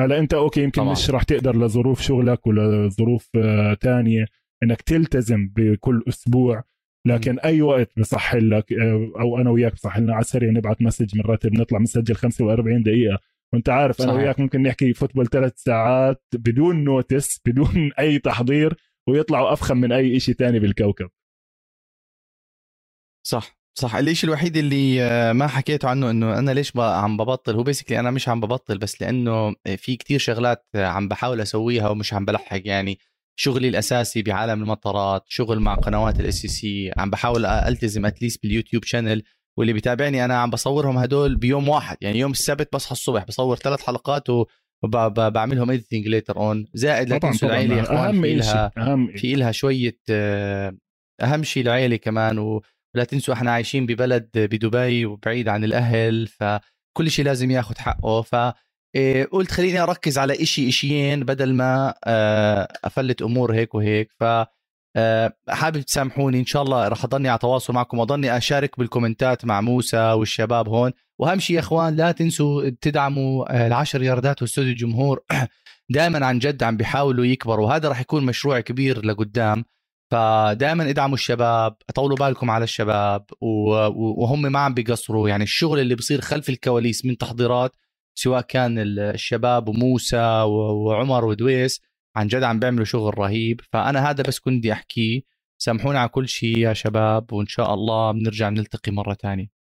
هلا انت اوكي يمكن طبعا مش راح تقدر لظروف شغلك ولا ظروف تانية انك تلتزم بكل اسبوع، لكن اي وقت بصحل لك او انا وياك بصحلنا على السريع نبعث مسج من راتب نطلع نسجل 45 دقيقه وانت عارف صحيح. انا وياك ممكن نحكي فوتبول 3 ساعات بدون نوتس بدون اي تحضير ويطلعوا افخم من اي شيء تاني بالكوكب. صح الاشي الوحيد اللي ما حكيته عنه انه انا ليش عم ببطل، هو بيسكلي انا مش عم ببطل بس لانه في كتير شغلات عم بحاول اسويها ومش عم بلحق، يعني شغلي الاساسي بعالم المطارات، شغل مع قنوات الاساسية، عم بحاول التزم اتليست باليوتيوب شانل، واللي بيتابعني انا عم بصورهم هدول بيوم واحد، يعني يوم السبت بصحى الصبح بصور 3 حلقات وبعملهم editing later on، زائد لا تنسوا العيلة يا اخوان في لها شوية اهم شيء العيلة كمان، ولا تنسوا احنا عايشين ببلد بدبي وبعيد عن الاهل فكل شيء لازم ياخد حقه. فقلت خليني اركز على اشي اشيين بدل ما افلت امور هيك وهيك، فحابب تسامحوني ان شاء الله رح اضلني على تواصل معكم واضلني اشارك بالكومنتات مع موسى والشباب هون. واهم شيء يا اخوان لا تنسوا تدعموا العشر ياردات واستوديو الجمهور، دائما عن جد عم بيحاولوا يكبروا وهذا رح يكون مشروع كبير لقدام، فدائما ادعموا الشباب، طولوا بالكم على الشباب وهم ما عم بيقصروا، يعني الشغل اللي بصير خلف الكواليس من تحضيرات سواء كان الشباب وموسى وعمر ودويس عن جد عم بيعملوا شغل رهيب. فأنا هذا بس كنت بدي أحكيه، سامحونا على كل شيء يا شباب وإن شاء الله بنرجع بنلتقي مرة تانية.